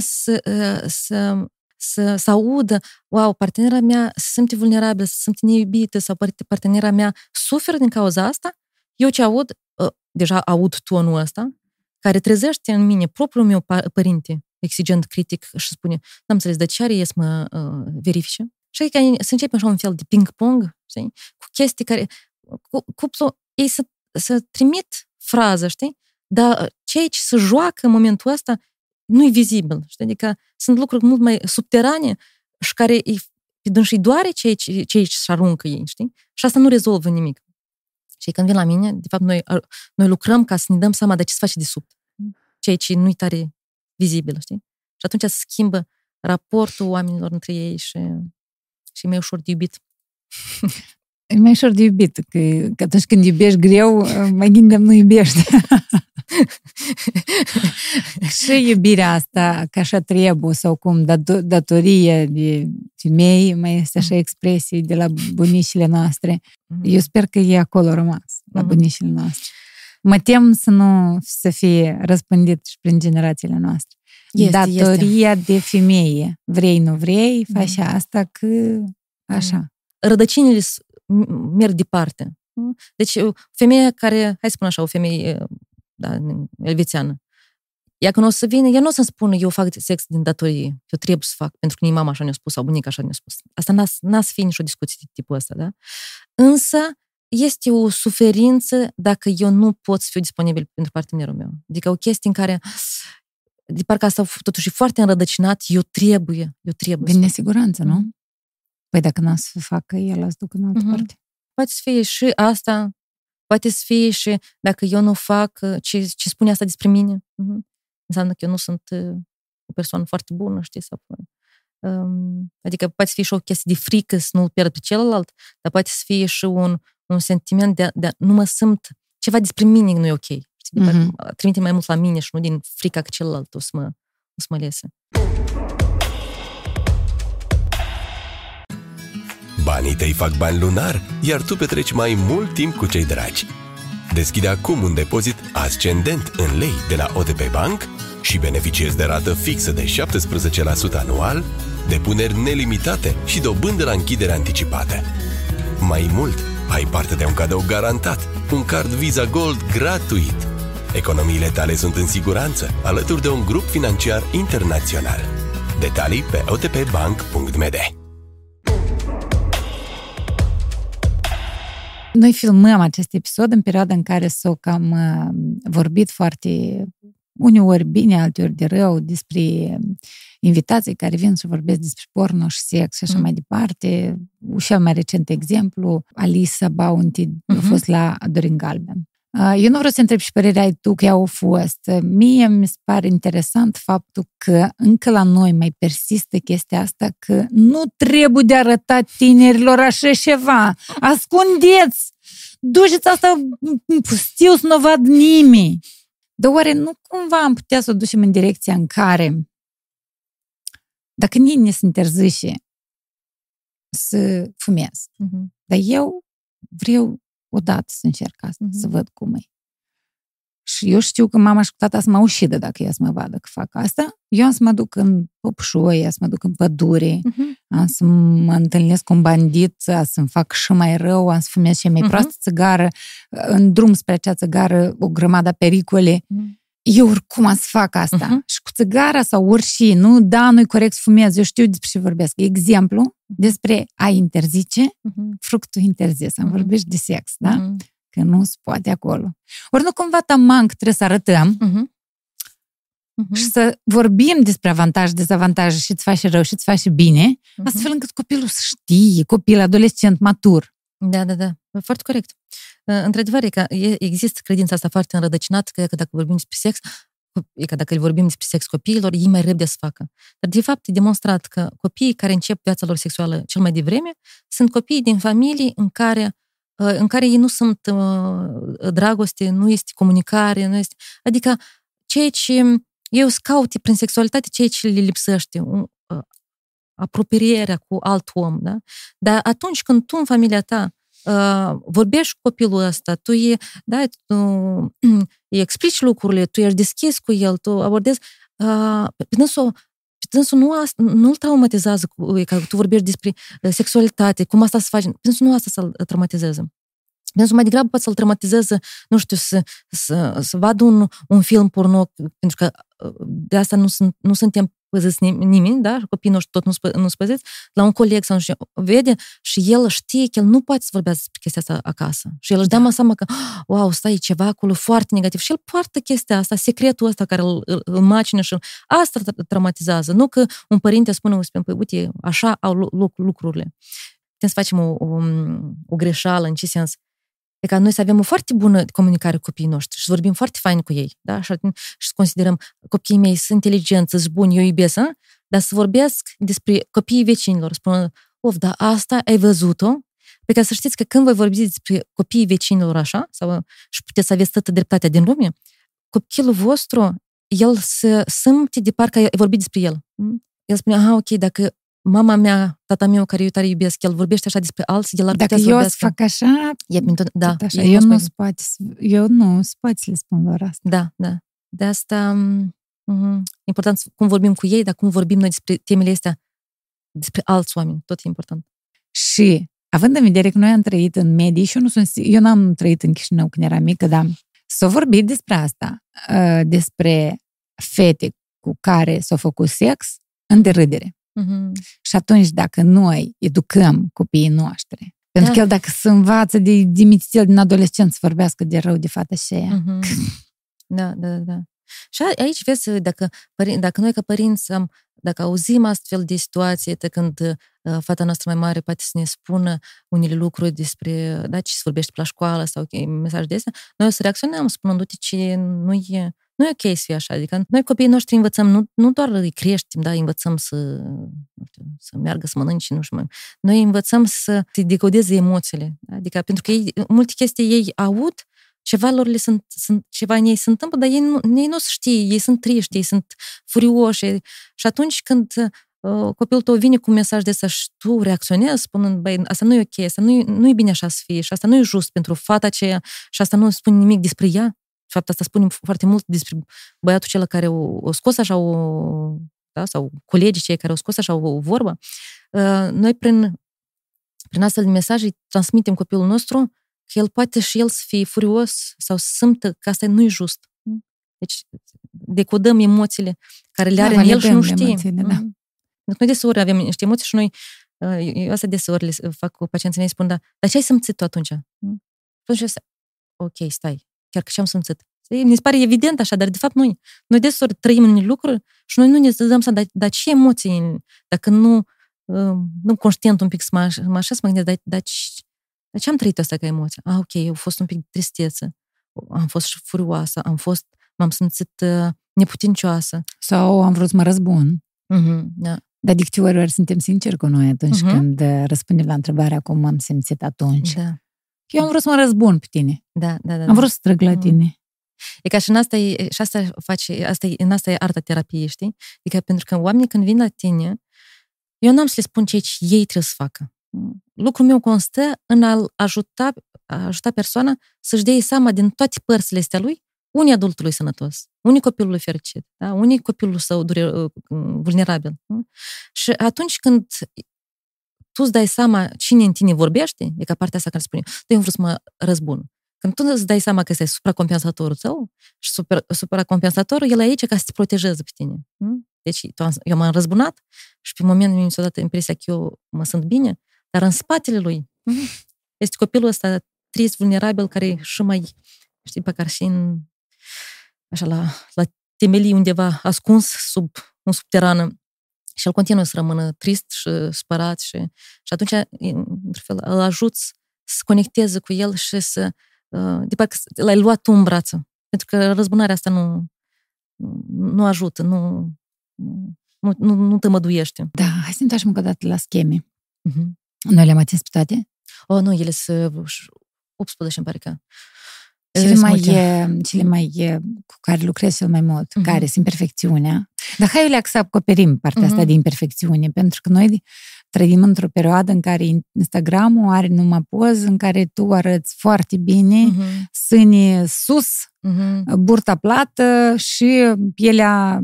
să audă, wow, partenera mea se simte vulnerabilă, se simte neiubită, sau partenera mea suferă din cauza asta, eu ce aud, deja aud tonul ăsta, care trezește în mine propriul meu părinte, exigent, critic, și spune, n-am înțeles, dar ce are ei să mă verifice? Și că să începe așa un fel de ping-pong, știi? Cu chestii care... Cuplul, ei să trimit frază, știi? Dar cei ce se joacă în momentul ăsta nu-i vizibil, știi? Adică sunt lucruri mult mai subterane și care pe dânșii doare cei ce își aruncă ei, știi? Și asta nu rezolvă nimic. Și când vin la mine, de fapt, noi lucrăm ca să ne dăm seama de ce se face de sub. Ceea ce nu-i tare vizibil, știi? Și atunci se schimbă raportul oamenilor între ei și e mai ușor de iubit. E mai ușor de iubit, că atunci când iubești greu, mai gândeam nu iubești. Și iubirea asta, că așa trebuie, sau cum, datorie de femei, mai este așa expresie de la bunicile noastre. Eu sper că e acolo rămas, la bunicile noastre. Mă tem să nu să fie răspândit și prin generațiile noastre. Datoria de femeie. Vrei, nu vrei, faci asta că așa. Rădăcinile merg departe. Deci, femeia care, hai să spun așa, o femeie elvețiană, ea când o să vină, ea nu o să-mi spună, eu fac sex din datorie, eu trebuie să fac, pentru că nici mama așa ne-a spus, sau bunica așa ne-a spus. Asta n-a să fie nici o discuție de tipul ăsta, da? Însă, este o suferință dacă eu nu pot să fiu disponibil pentru partenerul meu. Adică o chestie în care, de parcă asta totuși e foarte înrădăcinat, eu trebuie. Din nesiguranță, nu? Păi dacă n-a să facă, el a să ducă în altă parte. Poate să fie și asta, poate să fie și dacă eu nu fac, ce spune asta despre mine? Înseamnă că eu nu sunt o persoană foarte bună, știi? Sau, adică poate să fie și o chestie de frică să nu-l pierd pe celălalt, dar poate să fie și un sentiment de a nu mă simt, ceva despre mine nu e ok. Trimite mai mult la mine și nu din frica că celălalt o să mă lese. Banii tăi fac bani lunar, iar tu petreci mai mult timp cu cei dragi. Deschide acum un depozit ascendent în lei de la OTP Bank și beneficiezi de rată fixă de 17% anual, depuneri nelimitate și dobândă la închidere anticipată. Mai mult, ai parte de un cadou garantat, un card Visa Gold gratuit. Economiile tale sunt în siguranță, alături de un grup financiar internațional. Detalii pe otpbank.md. Noi filmăm acest episod în perioada în care s-o cam vorbit foarte, uneori bine, alteori de rău, despre invitații care vin și vorbesc despre porno și sex și așa mai departe. Cel mai recent exemplu, Alisa Bounty a fost la Dorin Galben. Eu nu vreau să întreb și părerea ai tu că ea a fost. Mie mi se pare interesant faptul că încă la noi mai persistă chestia asta că nu trebuie de arătat tinerilor așa ceva. Ascundeți! Duceți asta în pustiu să nu vad nimeni. Dar oare nu cumva am putea să o ducem în direcția în care dacă nimeni se interzice să fumez, dar eu vreau odată să încerc asta, să văd cum e. Și eu știu că mama și tata să mă ușidă dacă ea să mă vadă că fac asta. Eu am să mă duc în păpșoi, am să mă duc în pădure, am să mă întâlnesc cu un bandit, am să-mi fac și mai rău, am să fumez și mai proastă țigară, în drum spre acea țigară o grămadă pericole. Eu oricum am să fac asta. Și cu țigara sau orice, nu-i corect să fumez, eu știu despre ce vorbesc. Exemplu, despre a interzice, fructul interzis, am vorbit de sex, da? că nu se poate acolo. Ori nu cumva tamanc trebuie să arătăm și să vorbim despre avantaje, dezavantaje, și-ți face rău, și-ți face bine, astfel încât copilul să știe, copil, adolescent, matur. Da, da, da. Foarte corect. Într-adevăr, e că există credința asta foarte înrădăcinată că dacă vorbim despre sex, e că dacă vorbim despre sex copiilor, ei mai repede să facă. Dar, de fapt, e demonstrat că copiii care încep viața lor sexuală cel mai devreme sunt copiii din familii în care ei nu sunt dragoste, nu este comunicare, nu este... Adică, ceea ce eu scaute prin sexualitate, ceea ce le lipsește, apropierea cu alt om, da? Dar atunci când tu în familia ta vorbești cu copilul ăsta, tu îi explici lucrurile, tu ești deschis cu el, tu abordezi, pe dânsul nu îl traumatizează, că tu vorbești despre sexualitate, cum asta se face, pe dânsul nu asta să-l traumatizează. Pentru că mai degrabă poate să-l traumatizeze, nu știu, să vadă un film porno, pentru că de asta nu suntem păziți nimeni, da? Copiii noștri tot nu-s păziți, la un coleg sau nu știu, vede și el știe că el nu poate să vorbească despre chestia asta acasă. Și el își dea seama că, wow, stai, e ceva acolo foarte negativ. Și el poartă chestia asta, secretul ăsta care îl macină și asta traumatizează. Nu că un părinte spune, uite, așa au loc lucrurile. Putem să facem o greșeală, în ce sens? E ca noi să avem o foarte bună comunicare cu copiii noștri și să vorbim foarte fain cu ei, da? Și să considerăm copiii mei sunt inteligenți, sunt buni, eu iubesc, a? Dar să vorbesc despre copiii vecinilor, spunând, da, asta ai văzut-o, pe ca să știți că când voi vorbiți despre copiii vecinilor așa, sau și puteți să aveți toată dreptatea din lume, copilul vostru, el se simte de parcă ai vorbit despre el. El spune, dacă mama mea, tata meu, care eu tare iubesc, el vorbește așa despre alții, el ar putea să vorbească. Dacă eu o să fac așa, așa. Eu nu spun să le spun doar asta. Da, da. De asta important cum vorbim cu ei, dar cum vorbim noi despre temele astea, despre alți oameni, tot e important. Și, având în vedere că noi am trăit în medii și eu n-am trăit în Chișinău când eram mică, dar s-a vorbit despre asta, despre fete cu care s-a făcut sex în derâdere. Și atunci dacă noi educăm copiii noștri, pentru că el dacă se învață de mititel din adolescență să vorbească de rău de fata și aia. Da, da, da. Și aici vezi, dacă noi ca părinți dacă auzim astfel de situații, când fata noastră mai mare poate să ne spună unele lucruri despre ce se vorbește la școală sau mesaj de astea, noi o să reacționăm spunându-te ce nu e ok să fie așa, adică noi copiii noștri învățăm, nu doar îi creștem, da, învățăm să meargă, să mănânce, nu știu mai. Noi învățăm să te decodeze emoțiile, da? Adică pentru că ei, multe chestii ei aud, ceva lor le sunt ceva în ei se întâmplă, dar ei nu știe, ei sunt triști, ei sunt furioși și atunci când copilul tău vine cu un mesaj de ăsta și tu reacționezi spunând, asta nu e ok, asta nu e bine așa să fie și asta nu e just pentru fata aceea și asta nu spune nimic despre ea. De fapt, asta spunem foarte mult despre băiatul cel care o scos așa, sau colegii cei care o scos așa o vorbă. Noi prin astfel de mesaje transmitem copilul nostru că el poate și el să fie furios sau să simtă că asta nu e just. Deci decodăm emoțiile care le are în el și nu știe. Noi deseori avem niște emoții și noi asta deseori le fac cu pacienții mei, spun, dar ce ai simțit tu atunci? Atunci ok, stai. Chiar că și-am simțit. Ne pare evident așa, dar de fapt noi. Noi desori trăim în lucruri și noi nu ne dăm seama, dar ce emoții, dacă nu conștient un pic să mă așa, să mă gândesc, dar ce am trăit asta ca emoție? Ok, eu fost un pic de tristețe, am fost și furioasă, m-am simțit neputincioasă. Sau am vrut să mă răzbun. Da. Dar de câte ori suntem sinceri cu noi atunci când răspundem la întrebarea cum m-am simțit atunci. Da. Eu am vrut să mă răzbun pe tine. Da. Am vrut să trăg la tine. E ca și în asta e arta terapiei, știi? E ca pentru că oamenii când vin la tine, eu n-am să le spun ce ei trebuie să facă. Lucrul meu constă în a-l ajuta persoana să-și dea seama din toate părțile astea lui, unii adultului sănătos, unii copilului fericit, da? Unii copilul său vulnerabil. Și atunci când tu îți dai seama cine în tine vorbește, e ca partea asta care spune, eu am vrut să mă răzbun. Când tu îți dai seama că este supracompensatorul tău și supracompensatorul, el aici ca să te protejeze pe tine. Deci eu m-am răzbunat și pe moment mi-a dat impresia că eu mă sunt bine, dar în spatele lui este copilul ăsta trist, vulnerabil, care și mai, știi, pe care și în, așa, la temelii undeva ascuns sub un subterană. Și el continuă să rămână trist și spărat și atunci, într-un fel, îl ajuți să conecteze cu el și să... De parcă l-ai luat tu în brață. Pentru că răzbunarea asta nu ajută, nu te măduiește. Da, hai să ne întoarcem încă o dată la scheme. Uh-huh. Noi le-am atins pe toate? Oh, nu, ele sunt 18, îmi pare că. Cele mai cu care lucrez cel mai mult, uh-huh, care sunt perfecțiunea. Dar hai eu să acoperim partea, uh-huh, asta de imperfecțiune, pentru că noi trăim într-o perioadă în care Instagram-ul are numai poze în care tu arăți foarte bine, uh-huh, sâni sus, uh-huh, burta plată și pielea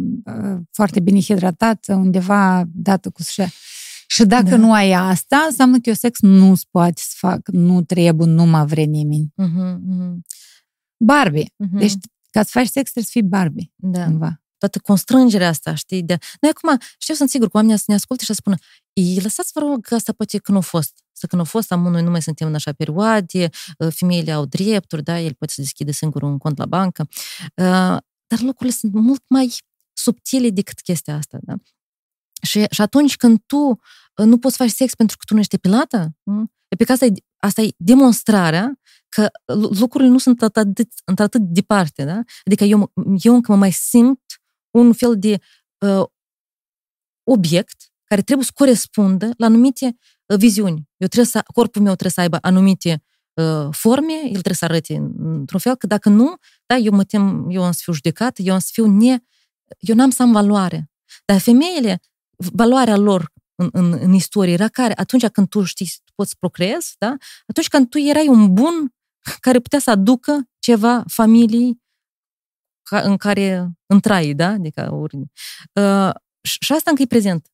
foarte bine hidratată, undeva dată cu sușa. Și dacă, da, nu ai asta, înseamnă că eu sex nu-ți poate să fac, nu trebuie, nu mă vrea nimeni. Uh-huh, uh-huh. Barbie. Uh-huh. Deci, ca să faci sex, trebuie să fii Barbie. Da. Cumva. Toată constrângerea asta, știi? Noi acum, știu, sunt sigur că oamenii să ne asculte și să spună, lăsați, vă rog, că asta poate că nu a fost. Să că nu a fost, am noi nu mai suntem în așa perioade, femeile au drepturi, da, el poate să deschide singur un cont la bancă. Dar lucrurile sunt mult mai subtile decât chestia asta, da? Și atunci când tu nu poți face sex pentru că tu nu ești epilată, pe că asta e demonstrarea că lucrurile nu sunt atât departe, da? Adică eu încă mă mai simt un fel de obiect care trebuie să corespundă la anumite viziuni. Corpul meu trebuie să aibă anumite forme, el trebuie să arăte într-un fel, că dacă nu, da, eu mă tem, eu am să fiu judecată, eu n-am să am valoare. Dar femeile, valoarea lor în istorie era care atunci când tu știi, poți să procreezi, da? Atunci când tu erai un bun care putea să aducă ceva familiei în care întrai, da? Adică, și asta încă e prezent.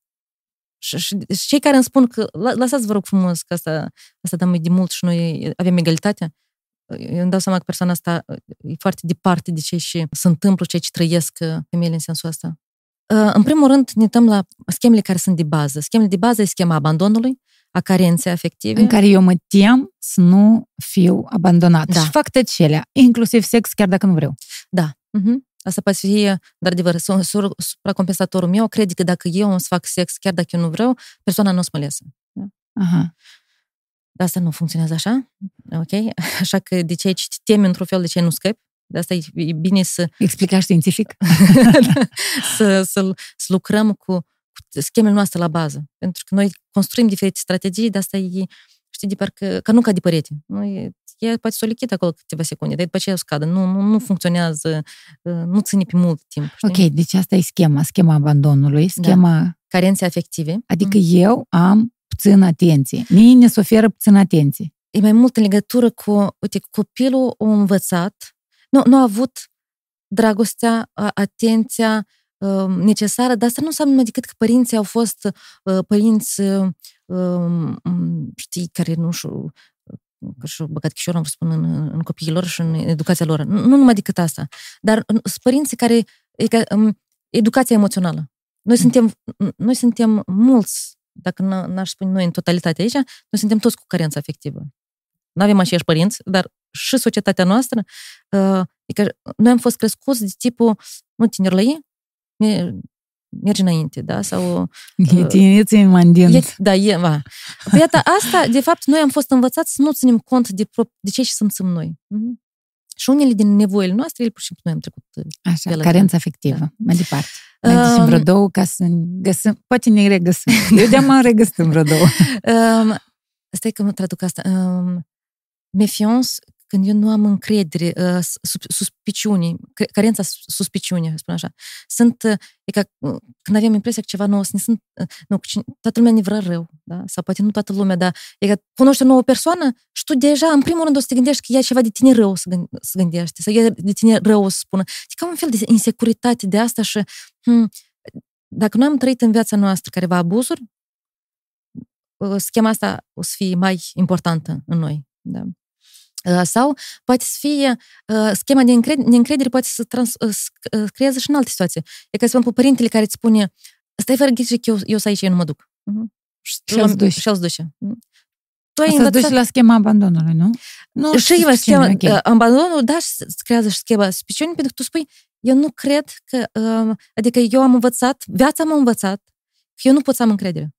Și cei care îmi spun că lăsați, vă rog frumos, că asta dăm de mult și noi avem egalitatea, eu îmi dau seama că persoana asta e foarte departe de ceea ce se întâmplă, ceea ce trăiesc femeile în sensul ăsta. În primul rând, ne uităm la schemele care sunt de bază. Schemele de bază e schema abandonului, a carenței afective. În care eu mă tem să nu fiu abandonată. Da. Și fac tăcelea, inclusiv sex, chiar dacă nu vreau. Da. Uh-huh. Asta poate fi, dar adevăr, supracompensatorul meu crede că dacă eu îmi fac sex, chiar dacă eu nu vreau, persoana nu o să mă lese. Da? Aha. Dar asta nu funcționează așa. Ok? Așa că de ce temi într-un fel, de ce nu scăpi? De asta e bine să... Explica științific. să lucrăm cu schemele noastre la bază. Pentru că noi construim diferite strategii, de asta e, știi, de parcă, ca nu ca de părete. Ea poate să o lichide acolo câteva secunde, dar după aceea o scadă. Nu funcționează, nu ține pe mult timp. Știi? Ok, deci asta e schema abandonului, schema... Da. Carențe afective. Adică eu am puțin atenție. Mie ne oferă puțin atenție. E mai mult în legătură cu, uite, copilul a învățat. Nu a avut dragostea, atenția necesară, dar asta nu înseamnă numai decât că părinții au fost părinți, știi, care nu știu, că și-au băgat chișorul, am vrut să spun, în copiii lor și în educația lor. Nu numai decât asta, dar părinții care, educația emoțională. Noi suntem mulți, dacă n-aș spune noi în totalitate aici, noi suntem toți cu carență afectivă. Nu avem aceiași părinți, dar și societatea noastră, adică noi am fost crescuți de tipul, nu tinerlăie, mergi înainte, da? Sau... Tineții mandient. Da, va. Păi iată, asta, de fapt, noi am fost învățați să nu ținem cont de ce și simțim noi. Mm-hmm. Și unele din nevoile noastre, ele pur și simplu noi am trecut. Așa, carența afectivă, da. Mai departe. Mai zicem vreo două ca să găsim, poate ne regăsim. Eu de-am regăsit vreo două. Stai că mă traduc asta. Méfiance, când eu nu am încredere, suspiciuni, carența suspiciunii, spun așa. Sunt, e ca când avem impresia că ceva nouă, toată lumea ne vrea rău, da? Sau poate nu toată lumea, dar e ca cunoști o nouă persoană și tu deja, în primul rând, o să te gândești că ea ceva de tine rău să gândești, sau ea de tine rău o să spună. E ca un fel de insecuritate de asta și dacă noi am trăit în viața noastră careva abuzuri, schema asta o să fie mai importantă în noi. Da. Sau poate să fie schema de neîncredere poate să creeze și în alte situații. E ca să spun părintele care îți spune stai fără grijă că eu să aici, eu nu mă duc. Uh-huh. Și el se duce. tu ai învățat... Să duci la schema abandonului, nu? Nu și schema abandonului, da, creează și schema suspiciunii, pentru că tu spui, eu nu cred că... Adică eu am învățat, viața m-a învățat că eu nu pot să am încredere.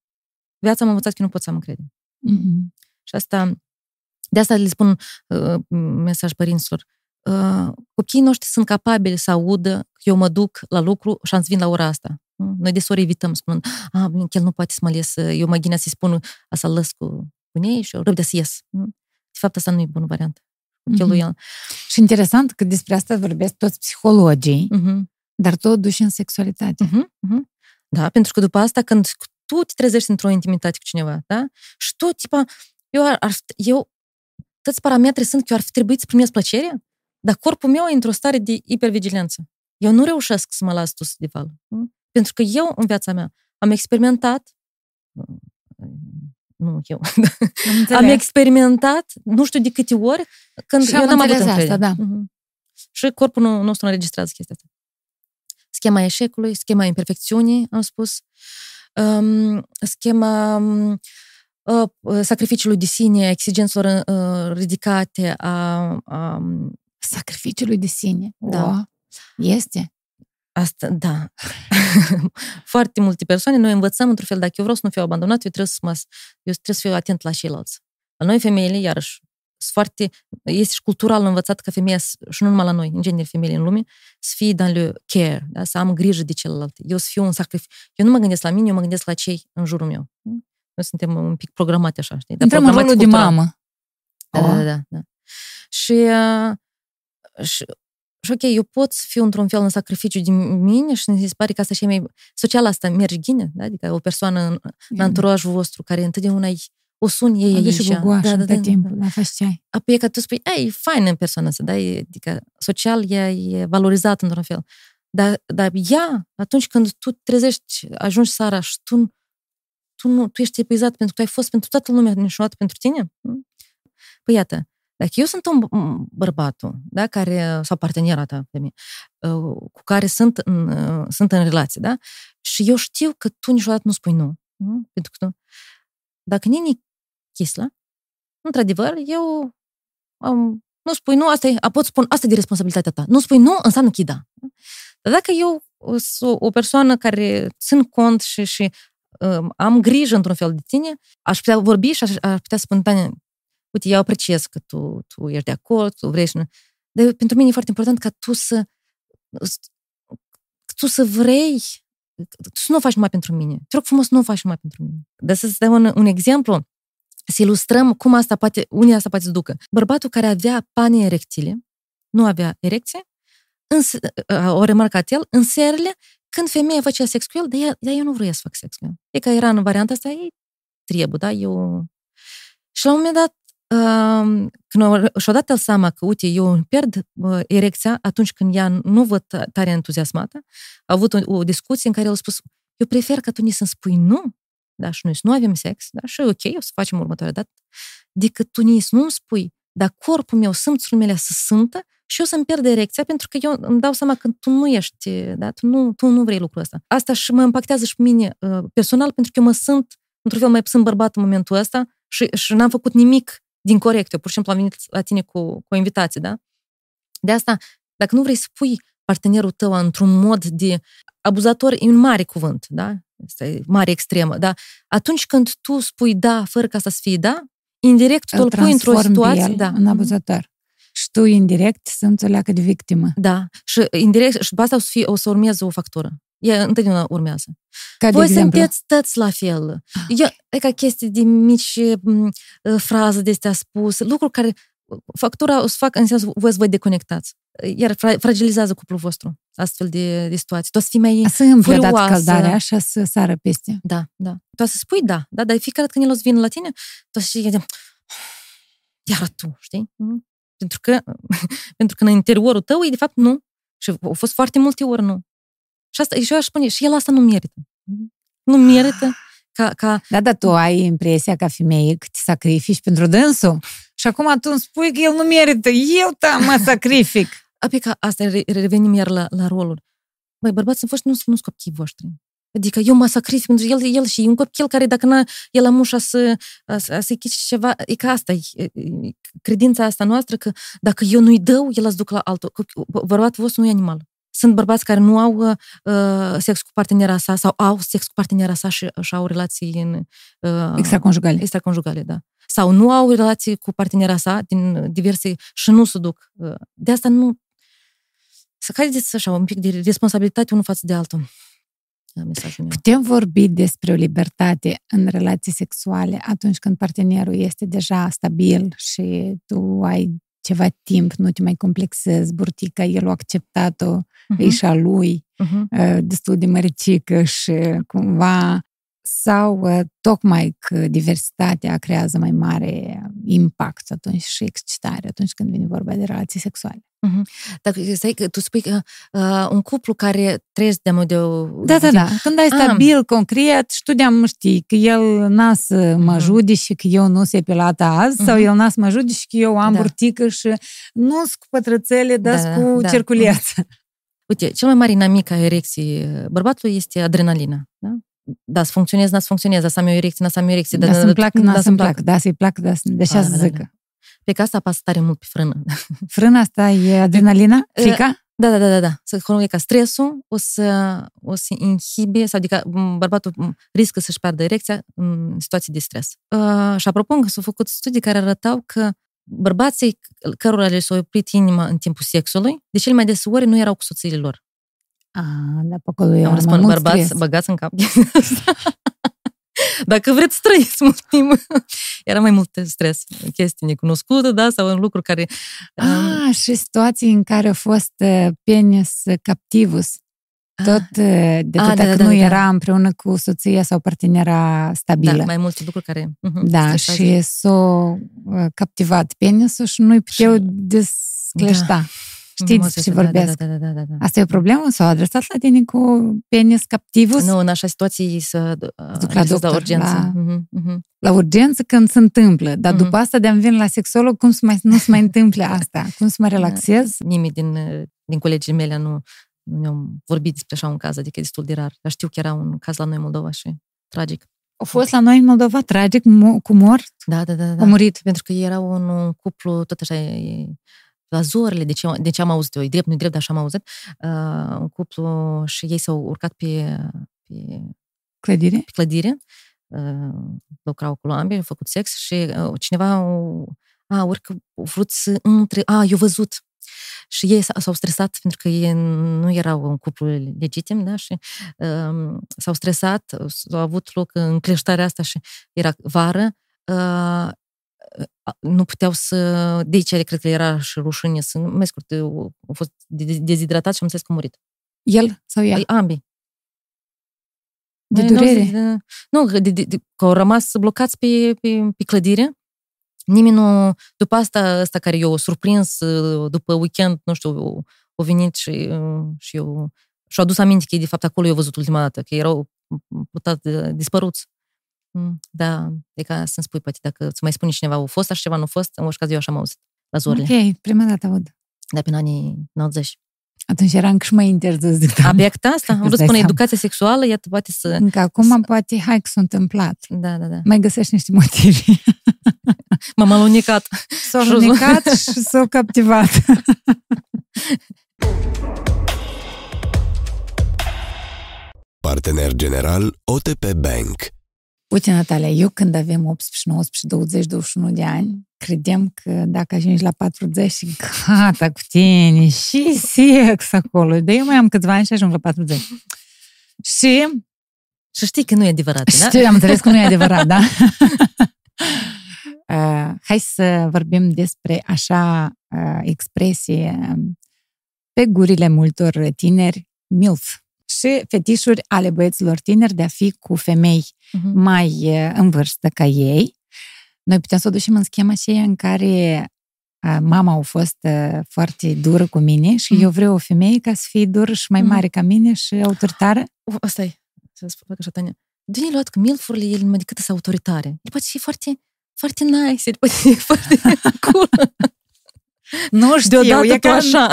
Viața m-a învățat că eu nu pot să am încredere. Mm-hmm. Și asta... De asta le spun mesaj părinților. Copiii noștri sunt capabili să audă că eu mă duc la lucru și am să vin la ora asta. Noi deseori evităm, spunând, el nu poate să mă les, eu mă gândeam să-i spun, să-l lăs cu ei și eu răbdea să ies. De fapt, asta nu e bună variantă. Mm-hmm. Și interesant că despre asta vorbesc toți psihologii, mm-hmm. dar tot duși în sexualitate. Mm-hmm. Mm-hmm. Da, pentru că după asta, când tu te trezești într-o intimitate cu cineva, da? Și tu, toți parametrii sunt că eu ar fi trebuit să primesc plăcerea, dar corpul meu e într-o stare de hipervigilență. Eu nu reușesc să mă las dus de val. Pentru că eu, în viața mea, am experimentat... Nu eu. Am experimentat nu știu de câte ori când și eu n-am avut încredere. Da. Uh-huh. Și corpul nostru înregistrează chestia asta. Schema eșecului, schema imperfecțiunii, am spus. Schema... sacrificiului de sine, exigențelor ridicate a... Sacrificiului de sine? Da. O, este? Asta, da. Foarte multe persoane, noi învățăm într-un fel, dacă eu vreau să nu fiu abandonat, eu trebuie să fiu atent la ceilalți. La noi, femeile, iarăși, este și cultural învățat că femeia, și nu numai la noi, în genere femeile în lume, să fie dans le care, da? Să am grijă de celălalt. Eu să fiu un sacrificiu. Eu nu mă gândesc la mine, eu mă gândesc la cei în jurul meu. Noi suntem un pic programate așa, știi? Intrăm în rolul de mamă. Da. Și ok, eu pot să fiu într-un fel în sacrificiu de mine și mi se pare că asta și mai... Social asta merge ghine, da? Adică o persoană în anturajul vostru care întotdeauna o suni ei aici. Da, timpul, da, faci ce ai. Apoi e că tu spui, e faină persoana asta, da? Adică social ea e valorizată într-un fel. Dar ea, atunci când tu trezești, ajungi seara și tu ești epuizat pentru că tu ai fost pentru toată lumea niciodată pentru tine? Păi iată, dacă eu sunt un bărbatul, da, care, sau partenera ta de mine, cu care sunt în relație, da? Și eu știu că tu niciodată nu spui nu. Pentru că dacă nini chisla, într-adevăr, eu nu spui nu, asta e de responsabilitatea ta. Nu spui nu, înseamnă că da. Dar dacă eu sunt o persoană care țin cont și am grijă într-un fel de tine, aș putea vorbi și aș putea spune, Tania, uite, eu apreciez că tu ești de acord, tu vrei și nu. Dar pentru mine e foarte important ca tu să vrei, tu să nu o faci numai pentru mine. Te rog frumos, nu o faci numai pentru mine. Dar să-ți dau un exemplu, să ilustrăm cum asta poate, unii asta poate să ducă. Bărbatul care avea panie erectile, nu avea erecție, o remarcat el, în serile, când femeia făcea sex cu el, dar eu nu vreau să fac sex cu el. E că era în varianta asta, ei trebuie, da? Eu... Și la un moment dat, când și-a dat el seama că, uite, eu pierd erecția atunci când ea nu văd tare entuziasmată, a avut o discuție în care el a spus, eu prefer că tu ni să-mi spui nu, da? Și noi nu avem sex, da? Și ok, o să facem următoarea dată, decât tu nici nu-mi spui, dar corpul meu, simțurile mele să simtă, și eu să-mi pierd erecția, pentru că eu îmi dau seama că tu nu ești, da? Tu nu vrei lucrul ăsta. Asta și mă impactează și pe mine personal, pentru că eu mă sunt, într-un fel, mai sunt bărbat în momentul ăsta și n-am făcut nimic din corect. Eu pur și simplu am venit la tine cu o invitație, da? De asta, dacă nu vrei să pui partenerul tău într-un mod de abuzator, e un mare cuvânt, da? Asta e mare extremă, da? Atunci când tu spui da, fără ca asta să fie da, indirect tu îl pui într-o situație... în abuzator. Și tu, indirect, să înțeleagă de victimă. Da. Și indirect, și după asta o să urmeze o factură. Ea întotdeauna urmează. Voi sunteți toți la fel. E ca chestii de mici fraze de astea spus, lucruri care factura o să fac în sensul voi să vă deconectați. Iar fragilizează cuplul vostru astfel de situații. Tu o să fii mai furioasă. Căldarea și să sară peste. Da. Tu o să spui da, dar fiecare când el o să vină la tine, tu o să știi, iar tu, știi? Pentru că în interiorul tău e, de fapt, nu. Și au fost foarte multe ori nu. Și asta, și eu aș spune, și el asta nu merită. Nu merită ca... Da, dar tu ai impresia ca femeie că te sacrifici pentru dânsul și acum tu îmi spui că el nu merită. Mă sacrific. Apoi că asta revenim iar la roluri. Băi, bărbați, sunt voștri, nu sunt copii voștri. Adică eu mă sacrific pentru el și e un copil care dacă nu el am ușa să-i chici ceva, e că asta e credința asta noastră că dacă eu nu-i dau, el îți duc la altul. Bărbatul vostru nu e animal. Sunt bărbați care nu au sex cu partenera sa sau au sex cu partenera sa și au relații extraconjugale. Extraconjugale, da. Sau nu au relații cu partenera sa din diverse și nu se duc. De asta nu... Să haideți așa un pic de responsabilitate unul față de altul. Putem vorbi despre o libertate în relații sexuale atunci când partenerul este deja stabil și tu ai ceva timp, nu te mai complexezi, burtica, el a acceptat-o, e și a lui, destul de măricică și cumva... Sau tocmai că diversitatea creează mai mare impact atunci și excitare atunci când vine vorba de relații sexuale. Dacă stai că tu spui că un cuplu care trăiește de-a modul... Da. Când ai stabil, concret, și tu de-am știi că el n-a să mă judici și că eu nu se pelată azi, sau el n-a să mă judici și că eu am burtică și nu-s cu pătrățele, dar cu cerculeață. Uite, cel mai mare inamic a erecției bărbatului este adrenalina, da? Da, să funcționez, n-ați funcționez, da, să am eu erecție, n-ați am eu erecție. Da, să-mi plac, n-ați să-mi plac, da, să-i plac, da, deși să zică. Pe că asta apasă tare mult pe frână. Frâna asta e adrenalina? Frica? Da. Să cred că stresul o să inhibe, sau adică bărbatul riscă să-și piardă erecția în situații de stres. Și apropo, că s-au făcut studii care arătau că bărbații cărora le s-au oprit inima în timpul sexului, de cele mai des ori nu erau cu soțiile lor. Da, pe acolo eu am mult bărbați, băgați în cap. Dacă vreți să trăiți mult timp. Era mai mult stres. Chestii necunoscute, da? Sau în lucruri care... și situații în care a fost penis captivus. Tot dacă nu era împreună cu soția sau partenera stabilă. Da, mai multe lucruri care... Da, și s-a captivat penisul și nu-i puteau descleșta. Da. Știți ce vorbesc. Da. Asta e o problemă? S-au adresat la tine cu penis captivus? Nu, în așa situații să duc la doctor, urgență. La urgență când se întâmplă, dar după asta de-am vin la sexolog, cum nu se mai întâmple asta? Cum să mă relaxez? Nimeni din colegii mele nu ne-au vorbit despre așa un caz, adică e destul de rar. Dar știu că era un caz la noi în Moldova și tragic. A fost la noi în Moldova tragic, cu mort? Da. A murit. Pentru că era un cuplu, tot așa... La Zorele, de ce am auzit eu, e drept, nu-i drept, dar așa am auzit, un cuplu și ei s-au urcat pe clădire, lucrau acolo ambii, au făcut sex și cineva a vrut să între... eu văzut. Și ei s-au stresat pentru că ei nu erau un cuplu legitim, da? Și s-au stresat, au avut loc încleștarea asta și era vară, nu puteau să... De aici, cred că era și rușine să... Mai scurt, a fost dezidratat și am înțeles că a murit. El sau ea? Ambii. De durere? Nu, că au rămas blocați pe clădire. Nimeni nu... După asta care i-a surprins după weekend, nu știu, a venit și a adus aminte că de fapt acolo i-a văzut ultima dată, că erau dispăruți. Da, de ca să-mi spui, poate, dacă îți mai spune cineva, a fost așa ceva, nu a fost, în orice caz eu așa am auzit, la Zorele. Ok, prima dată aud. Da, prin anii 90. Atunci era încă și mai interzis de tot. Abiecta asta? Am vrut să spun educația sexuală, iată, poate să... Încă acum, poate, hai că s-a întâmplat. Da. Mai găsești niște motive. M-am alunicat. S-a alunicat și s-a captivat. Partener general OTP Bank. Uite, Natalia, eu când avem 18, 19, 20, 21 de ani, credem că dacă ajungi la 40 și gata cu tine și sex acolo. Dar eu mai am câțiva ani și ajung la 40. Și știi că nu e adevărat, da? Știu, am înțeles că nu e adevărat, da? Hai să vorbim despre așa expresie pe gurile multor tineri, MILF. Și fetișuri ale băieților tineri de a fi cu femei mai în vârstă ca ei. Noi putem să o ducem în schema aceea în care mama a fost foarte dură cu mine și eu vreau o femeie ca să fie dură și mai mare ca mine și autoritară. Stai, să spun așa, Tania. De-aia luat că milfurile, ele numai decât sunt autoritare. El poate fi foarte, foarte nice, el poate fi foarte cool. Nu știu, deodată tu așa.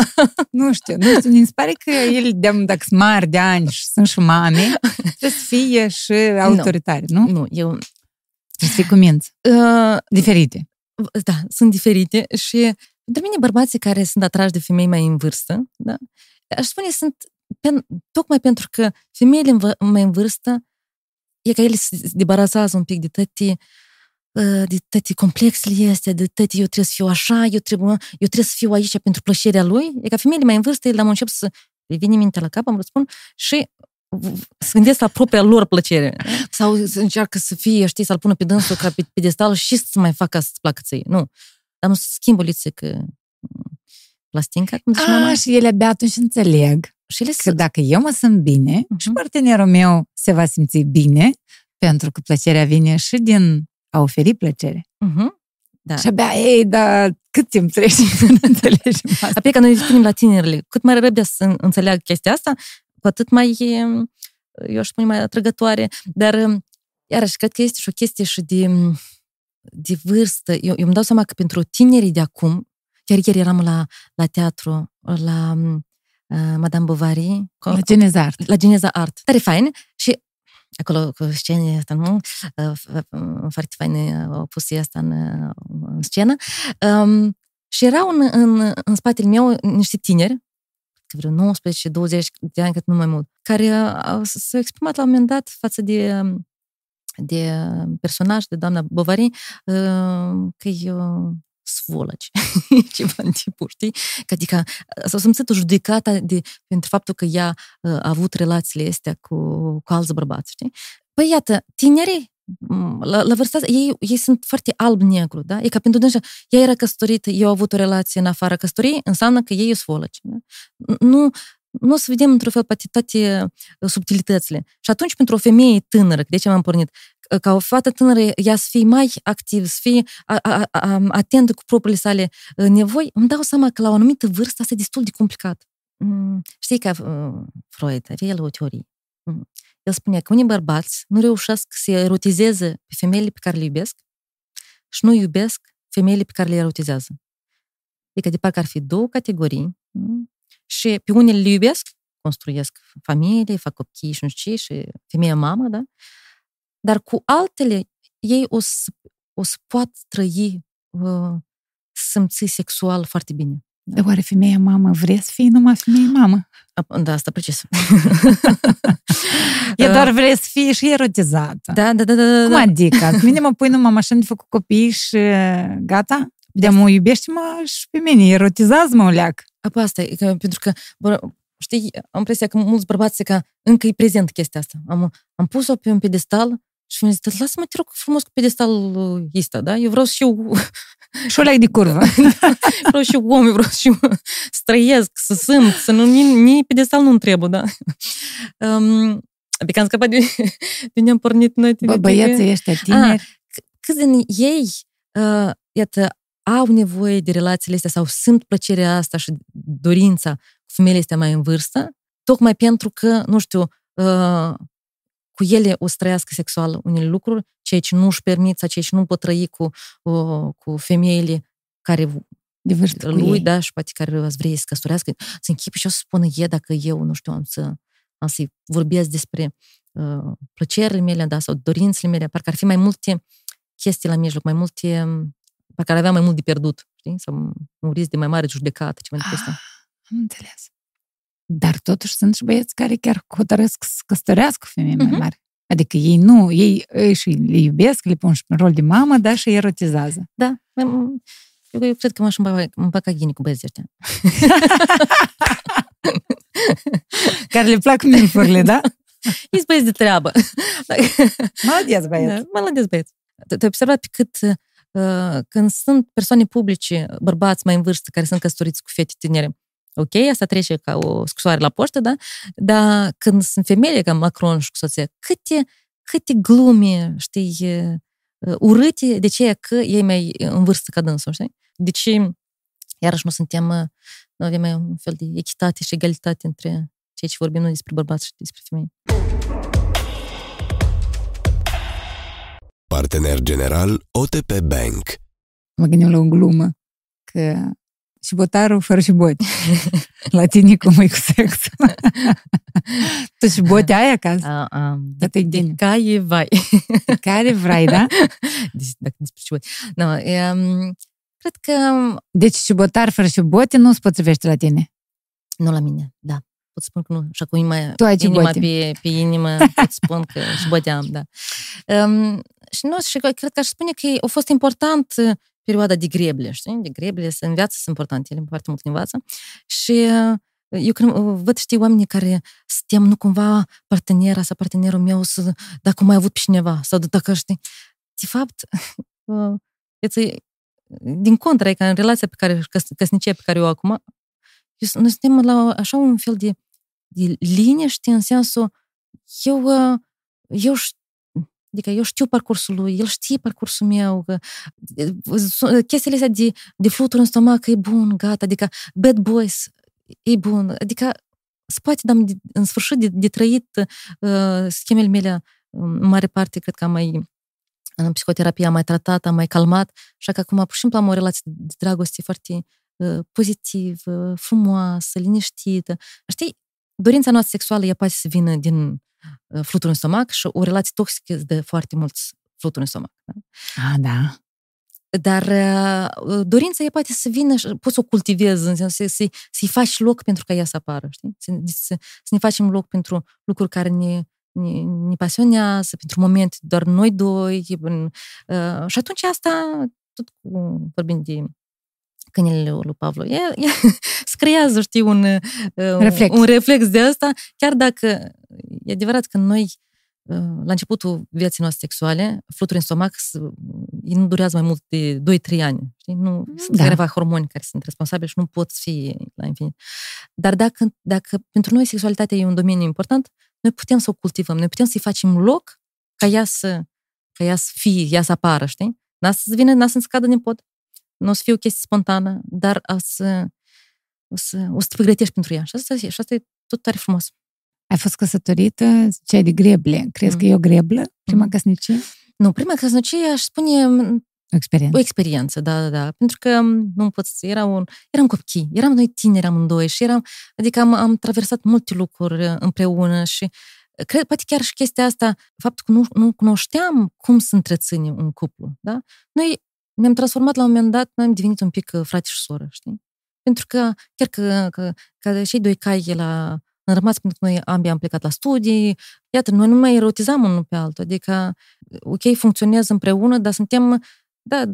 Nu știu, mi se pare că ele, dacă sunt mari de ani și sunt și mame, trebuie să fie și autoritare, nu? Nu, eu... Trebuie să fie cu minți. Diferite. Da, sunt diferite și pentru mine bărbații care sunt atrași de femei mai în vârstă, da? Aș spune, sunt tocmai pentru că femeile mai în vârstă e ca ele se debarasează un pic de toate complexele astea, de toate eu trebuie să fiu așa, eu trebuie să fiu aici pentru plăcerea lui. E ca femeile mai în vârstă, ele la un încep să le vine mintea la cap, am răspund, și se gândesc la propria lor plăcere. Sau încearcă să fie, știi, să-l pună pe dânsul ca pe pedestal și să mai facă ca să-ți placă ție. Nu. Dar nu se schimbă că plastinca, cum zici, mama? Și ele abia atunci înțeleg că dacă eu mă simt bine și partenerul meu se va simți bine, pentru că plăcerea vine și din a oferi plăcere. Da. Și abia, dar cât timp trece să înțelegem asta? Apoi că noi spunem la tinerile, cât mai răbdea să înțeleagă chestia asta, cu atât mai, eu aș spune, mai atrăgătoare. Dar, iarăși, cred că este și o chestie și de vârstă. Eu îmi dau seama că pentru tinerii de acum, chiar ieri eram la teatru, la Madame Bovary. La Geneza Art. La Geneza Art. Tare fain. Și acolo cu scene asta, nu? Foarte faine au pus asta în scenă. Și erau în spatele meu niște tineri, vreo 19-20 de ani, cât nu mai mult, care s-au exprimat la un moment dat față de personaj, de doamna Bovary, că e o svolaci, ceva în tipul, știi? Că, adică s-au simțit judecata pentru faptul că ea a avut relațiile astea cu alți bărbați, știi? Păi iată, tinerii, la vârsta asta, ei sunt foarte alb-negru, da? E ca pentru dânsa, ea era căsătorită, eu am avut o relație în afara căsătoriei, înseamnă că ei e svolaci, da? Nu o să vedem într-un fel toate subtilitățile. Și atunci, pentru o femeie tânără, de ce m-am pornit, ca o fată tânără, ea să fie mai activ, să fie atentă cu propriile sale nevoi, îmi dau seama că la o anumită vârstă asta e destul de complicat. Știi că Freud avea el o teorie. El spunea că unii bărbați nu reușesc să erotizeze pe femeile pe care le iubesc și nu iubesc femeile pe care le erotizează. Adică de parcă ar fi două categorii și pe unele le iubesc, construiesc familie, fac copii și nu știu ce, și femeia mamă, da? Dar cu altele, ei o să poată trăi, simți sexual foarte bine. Da. Oare femeia mamă vrea să fie numai femeie mamă? Da, asta precis. E doar vrea să fie și erotizată. Da. Cum adică? Mine mă pui numai mașină de făcut copii și gata? De mă iubește-mă și pe mine, erotizează-mă o leac. Apoi asta e, pentru că... Știi, am impresia că mulți bărbați că încă e prezent chestia asta. Am pus-o pe un pedestal și mi-a zis, lasă-mă, te rog frumos cu pedestalul ăsta, da? Eu vreau și eu... Și o leac de curvă. Vreau și eu om, eu vreau și eu străiesc, să simt, să nu... Nici pedestal nu-mi trebuie, da? Adică am scăpat de ne-am pornit noi. Băieții ăștia tineri. Câți din ei, iată, au nevoie de relațiile astea sau simt plăcerea asta și dorința cu femeile astea mai în vârstă, tocmai pentru că, nu știu, cu ele o să trăiască sexual unele lucruri, ceea ce nu își permit sau ceea ce nu pot trăi cu femeile care de vârstă lui, ei. Da, și poate care vrea să căsătorească, să închipe și o să spună dacă eu, nu știu, am să-i vorbesc despre plăcerile mele, da, sau dorințele mele, parcă ar fi mai multe chestii la mijloc, mai multe... Parcă ar avea mai mult de pierdut, știi? Sau un risc de mai mare judecată, ceva de asta. Am înțeles. Dar totuși sunt și băieți care chiar hotărăsc să căsătorească femei mai mari. Adică ei și le iubesc, le pun și în rol de mamă, dar și erotizează. Da. Eu cred că m-aș împaca ghinii cu băieții ăștia. Care le plac milfurile, da? Ei-s băieți de treabă. Maladiați băieți. Maladiați băieți. Te-ai observat pe cât... Când sunt persoane publice, bărbați mai în vârstă, care sunt căsătoriți cu fete tinere, ok, asta trece ca o scrisoare la poștă, da? Dar când sunt femeile, ca Macron și cu soția, câte glume, știi, urâte, de ce că ei mai în vârstă ca dânsul, știi? Deci, iarăși nu avem mai un fel de echitate și egalitate între ceea ce vorbim noi despre bărbați și despre femei. Partener general OTP Bank. Mă gândeam la o glumă, că și botarul fără și boti. La tine cum e cu sexul? Tu și boti ai acasă? De care vai. De care vrei, da? Dacă despre și boti. No, cred că... Deci și botar fără și boti nu se potrivește la tine? Nu la mine, da. Pot spun că nu. Și acum mai inima pe inimă, pot spun că și boti am, da. Și nu, și cred că aș spune că a fost important... perioada de greble, știi? De greble în viață sunt importante, ele foarte mult învață. Și eu cred, văd, știi, oamenii care suntem, nu cumva partenera sau partenerul meu, să, dacă mai avut pe cineva, sau dacă, știi, de fapt, din contra, e ca în relația pe care, căsnicia pe care eu acum, noi suntem la așa un fel de linie, știi, în sensul, eu știu, adică eu știu parcursul lui, el știe parcursul meu, că chestiile astea de fluturi în stomac, e bun, gata, adică bad boys, e bun, adică spate, dar în sfârșit de trăit schemele mele, în mare parte, cred că am mai, în psihoterapie am mai tratat, am mai calmat, așa că acum, pur și simplu, am o relație de dragoste foarte pozitivă, frumoasă, liniștită. Știi, dorința noastră sexuală ea poate să vină din fluturi în stomac și o relație toxică îți dă foarte mulți fluturi în stomac. Da? Ah, da. Dar dorința ea poate să vină și poți să o cultivezi, în sensul să-i faci loc pentru ca ea să apară, știi? Să ne facem loc pentru lucruri care ne pasionează, pentru momente doar noi doi. Și atunci asta, tot vorbind de câinele lui Pavlo, ea se creează, știi, un reflex de asta, chiar dacă e adevărat că noi, la începutul vieții noastre sexuale, fluturi în stomac nu durează mai mult de 2-3 ani. Știi? Nu, sunt careva hormoni care sunt responsabili și nu pot fi la infinit. Dar dacă pentru noi sexualitatea e un domeniu important, noi putem să o cultivăm, noi putem să-i facem loc ca ea să fie, ea să apară, știi? N-a să vină, n-a să-mi scadă din pod. Nu o să fie o chestie spontană, dar o să te pregătești pentru ea. Și asta e tot tare frumos. Ai fost căsătorită, ziceai de greble. Crezi că e o greblă, prima căsnicie? Nu, prima căsnicie, aș spune... O experiență, da. Pentru că nu pot să... Eram copii, eram noi tineri amândoi și eram... Adică am traversat multe lucruri împreună și... Cred, poate chiar și chestia asta, faptul că nu cunoșteam cum să întreținem un cuplu, da? Noi ne-am transformat la un moment dat, noi am devenit un pic frate și soră, știi? Pentru că, chiar că cei doi cai la... Am rămas pentru că noi ambii am plecat la studii. Iată, noi nu mai erotizam unul pe altul. Adică, ok, funcționează împreună, dar suntem, da,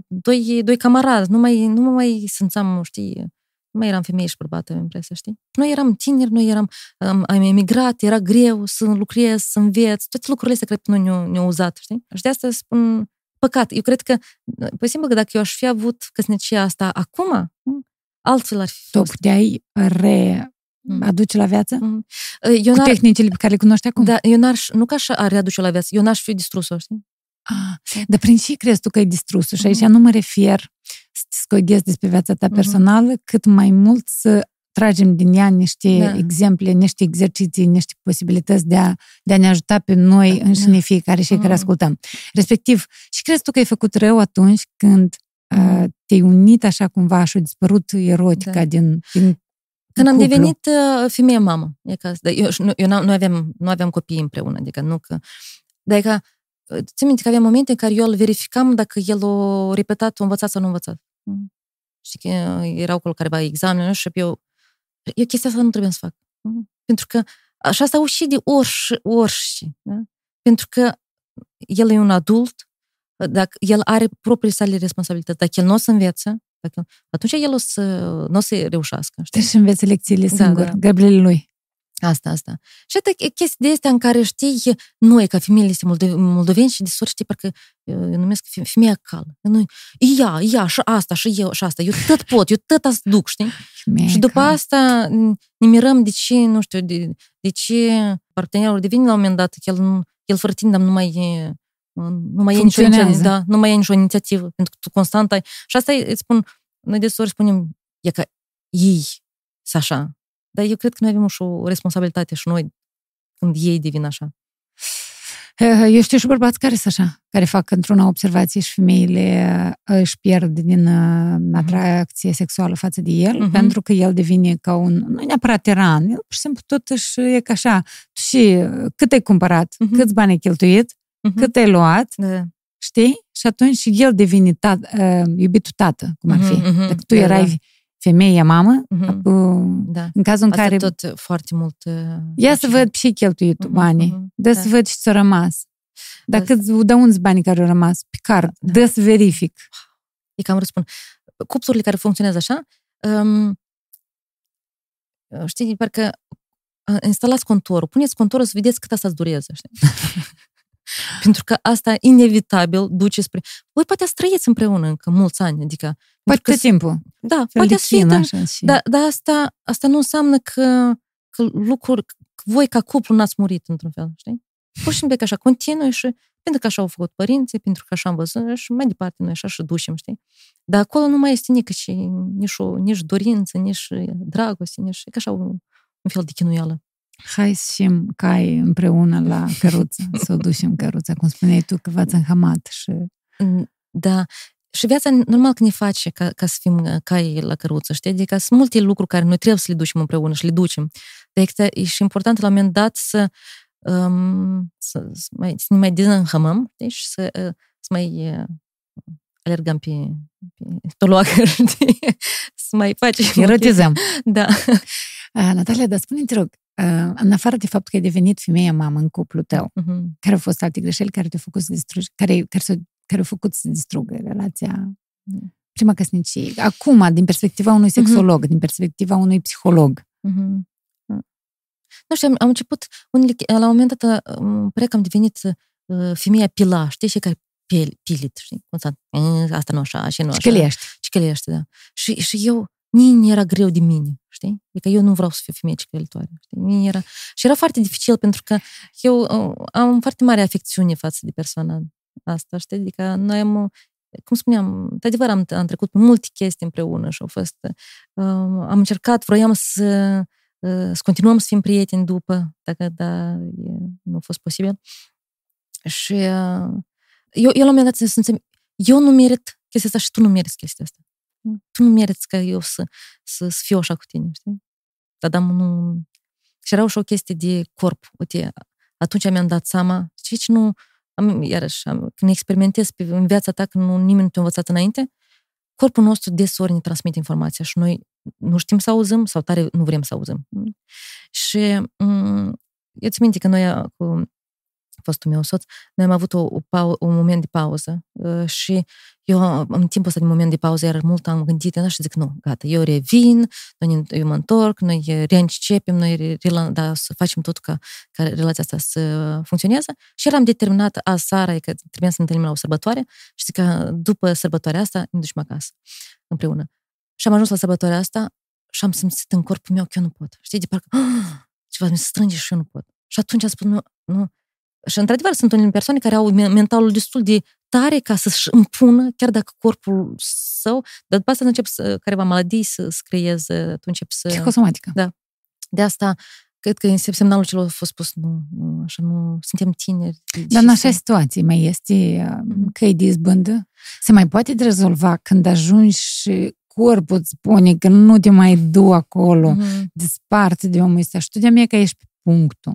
doi camarazi. Nu mai simțeam, știi, nu mai eram femeie și bărbată, am impresia, știi? Noi eram tineri, am emigrat, era greu să lucrez, să înveț. Toate lucrurile astea, cred că noi ne-au uzat, știi? Și de asta spun, păcat. Eu cred că, pe simplu, că dacă eu aș fi avut căsnicia asta acum, altfel ar fi fost. Tu puteai aduce la viață? Eu cu tehnicile pe care le cunoști acum? Da, eu nu că așa readuce la viață, eu n-aș fi distrus-o, știi? Dar prin ce crezi tu că e distrus-o? Și aici nu mă refer să te scoghezi despre viața ta personală, cât mai mult să tragem din ea niște exemple, niște exerciții, niște posibilități de a ne ajuta pe noi înșine fiecare și care ascultăm. Respectiv, și crezi tu că ai făcut rău atunci când te-ai unit așa cumva și a dispărut erotica din când am devenit femeie mamă. Noi nu aveam copii împreună, adică nu că... Dar e ca... Țin minte că aveam momente în care eu îl verificam dacă el o repetat, o învățat sau nu învățat. Și că erau acolo careva examene și eu chestia asta nu trebuie să fac. Pentru că așa s-au ușit de oriși. Da? Pentru că el e un adult, dacă el are propriile sale responsabilități, dacă el nu o să învețe, atunci el nu o să reușească. Știi? Deci înveți lecțiile singur, greblele lui. Asta. Și atât chestia de astea în care, știi, noi, ca femeile moldoveni și de sori, știi, parcă eu numesc femeia cală. Noi, ea, și asta, și eu, și asta. Eu tot pot, eu tot asta duc, știi? Femeia și după asta ne mirăm de ce, nu știu, de ce partenerul devine la un moment dat, că el fără tine, dar nu mai e nicio inițiativă, nu mai e nicio inițiativă, pentru că tu constant ai... Și asta îți spun, noi desori spunem, e că ei sunt așa. Dar eu cred că noi avem și o responsabilitate și noi când ei devin așa. Eu știu și bărbați care sunt așa, care fac într-una observație și femeile își pierd din atracție sexuală față de el, pentru că el devine ca un, nu neapărat tiran, el pur și simplu totuși e ca așa. Și cât ai cumpărat, câți bani ai cheltuit, cât ai luat, știi? Și atunci el devine iubitul tată, cum ar fi. Dacă tu erai femeie, mamă, în cazul în care... Asta tot foarte mult... Ia să văd și cheltuit banii, dă să văd și ți-a rămas. Dacă da unți banii care au rămas pe card, dă să verific. E cam răspund. Cuplurile care funcționează așa, știi, parcă instalați contorul, puneți contorul să vedeți cât asta îți dureze, știi? Pentru că asta inevitabil duce spre... Voi poate să trăieți împreună încă mulți ani, adică... Poate tot timpul. Da, poate să fie, dar asta nu înseamnă că lucruri... Că voi ca cuplu n-ați murit într-un fel, știi? Pur și simplu că așa continuă și pentru că așa au făcut părinții, pentru că așa am văzut și mai departe noi așa și ducem, știi? Dar acolo nu mai este nici dorință, nici dragoste, nici... Că așa un fel de chinuială. Hai să ieșim cai împreună la căruță, să o ducem căruța, cum spuneai tu, că v-ați înhamat și... Da, și viața normal că ne face ca să fim cai la căruță, știi? Adică sunt multe lucruri care noi trebuie să le ducem împreună și le ducem. Dar e și important la un moment dat să ne mai dezînhămăm, știi? Și să mai alergăm pe toloacă, știi? Să mai facem... Erotizăm. Da. Natalia, dar spune-mi, te rog, în afară de faptul că ai devenit femeie mamă în cuplu tău, care au fost alte greșeli care te-au făcut să distrugi, care au făcut să distrugă relația prima căsnicie. Acum, din perspectiva unui sexolog, din perspectiva unui psiholog. Nu știu, am început la un moment dat, pare că am devenit femeia pila, știi, și care pilit, știi, constant, asta nu așa, și nu așa. Cicălești, da. Și eu nu era greu de mine, știi? Adică eu nu vreau să fiu femeie cicălitoare. Și era foarte dificil pentru că eu am foarte mare afecțiune față de persoana asta, știi? Adică noi am, cum spuneam, de adevăr am trecut pe multe chestii împreună și am încercat, vroiam să continuăm să fim prieteni după, nu a fost posibil. Și eu la un moment dat să înțeleg, eu nu merit chestia asta și tu nu meriți chestia asta. Tu nu meriți ca eu să fiu așa cu tine, știi? Dar nu... Și erau și o chestie de corp. Uite, atunci mi-am dat seama, zici, nu... Când experimentez în viața ta, când nimeni nu te-a învățat înainte, corpul nostru desori ne transmite informația și noi nu știm să auzim sau tare nu vrem să auzim. Și eu țin minte că noi, cu fostul meu soț, noi am avut un moment de pauză și eu în timpul ăsta de moment de pauză iar mult am gândit și zic, nu, gata, eu revin, eu mă întorc, noi reîncepem, să facem tot ca relația asta să funcționeze. Și eram determinată azi seara, că trebuia să ne întâlnim la o sărbătoare și zic că după sărbătoarea asta ne ducem acasă împreună. Și am ajuns la sărbătoarea asta și am simțit în corpul meu că eu nu pot. Știi, de parcă ceva mi se strânge și eu nu pot. Și atunci am spus, nu. Și într-adevăr sunt unele persoane care au mentalul destul de tare ca să-și împună, chiar dacă corpul său, dar după asta încep careva maladii să creeze, tu începi să... Psihosomatică. Da. De asta, cred că semnalul celor a fost spus, nu, așa nu, suntem tineri. Dar în așa situație mai este căi de izbândă? Se mai poate rezolva când ajungi și corpul îți spune că nu te mai du acolo, desparte de omul ăsta și tu de-a că ești pe punctul.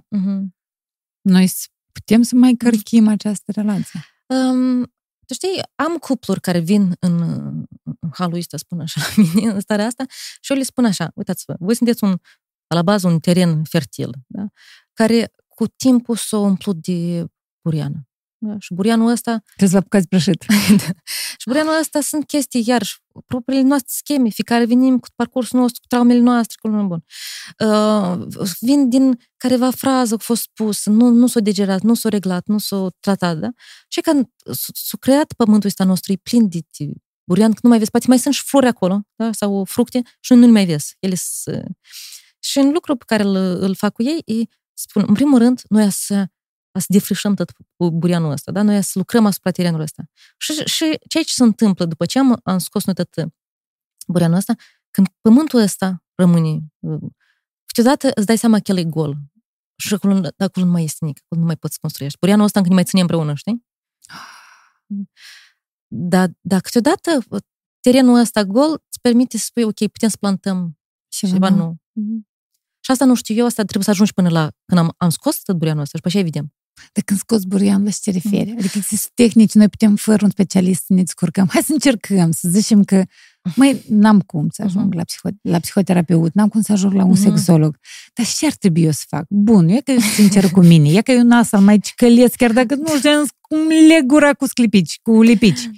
Noi putem să mai cărchim această relație. Tu știi, am cupluri care vin în halul ăsta, spun așa, în starea asta, și eu le spun așa, uitați-vă, voi sunteți la bază un teren fertil, da? Care cu timpul s-a umplut de buriană. Da? Și burianul ăsta... Trebuie să vă apucați prășit. Da. Și burianul ăsta sunt chestii, iarăși, propriile noastre scheme, fiecare venim cu parcursul nostru, cu traumele noastre, cu lumea bună. Vin din careva frază a fost spusă, nu s-o digerat, nu s-o reglat, nu s-o tratat, da? Și că s-a creat pământul ăsta nostru, e plin de burian, că nu mai vezi, poate mai sunt și flori acolo, da? Sau fructe, și nu le mai vezi. Și în lucrul pe care îl fac cu ei, spun, în primul rând, noi să defrișăm tot burianul ăsta, da? Noi să lucrăm asupra terenului ăsta. Și ceea ce se întâmplă după ce am scos noi tot burianul ăsta, când pământul ăsta rămâne, câteodată îți dai seama că el e gol. Și acolo nu mai este nimic, acolo nu mai poți construiești. Burianul ăsta încă ne mai ține împreună, știi? Dar câteodată terenul ăsta gol îți permite să spui, ok, putem să plantăm ceva nou. Mm-hmm. Și asta nu știu eu, asta trebuie să ajungi până la când am scos tot burianul ăsta și pe așa vedem. Dar când scoți burianul ăsta, ce te referi? Adică există tehnici, noi putem fără un specialist să ne descurcăm. Hai să încercăm, să zicem că mai n-am cum să ajung la psihoterapeut, n-am cum să ajung la un sexolog. Dar ce ar trebui eu să fac? Bun, eu că eu sunt sinceră cu mine, eu că eu n-asă mai cicălesc, chiar dacă nu știu cum leg gura cu lipici.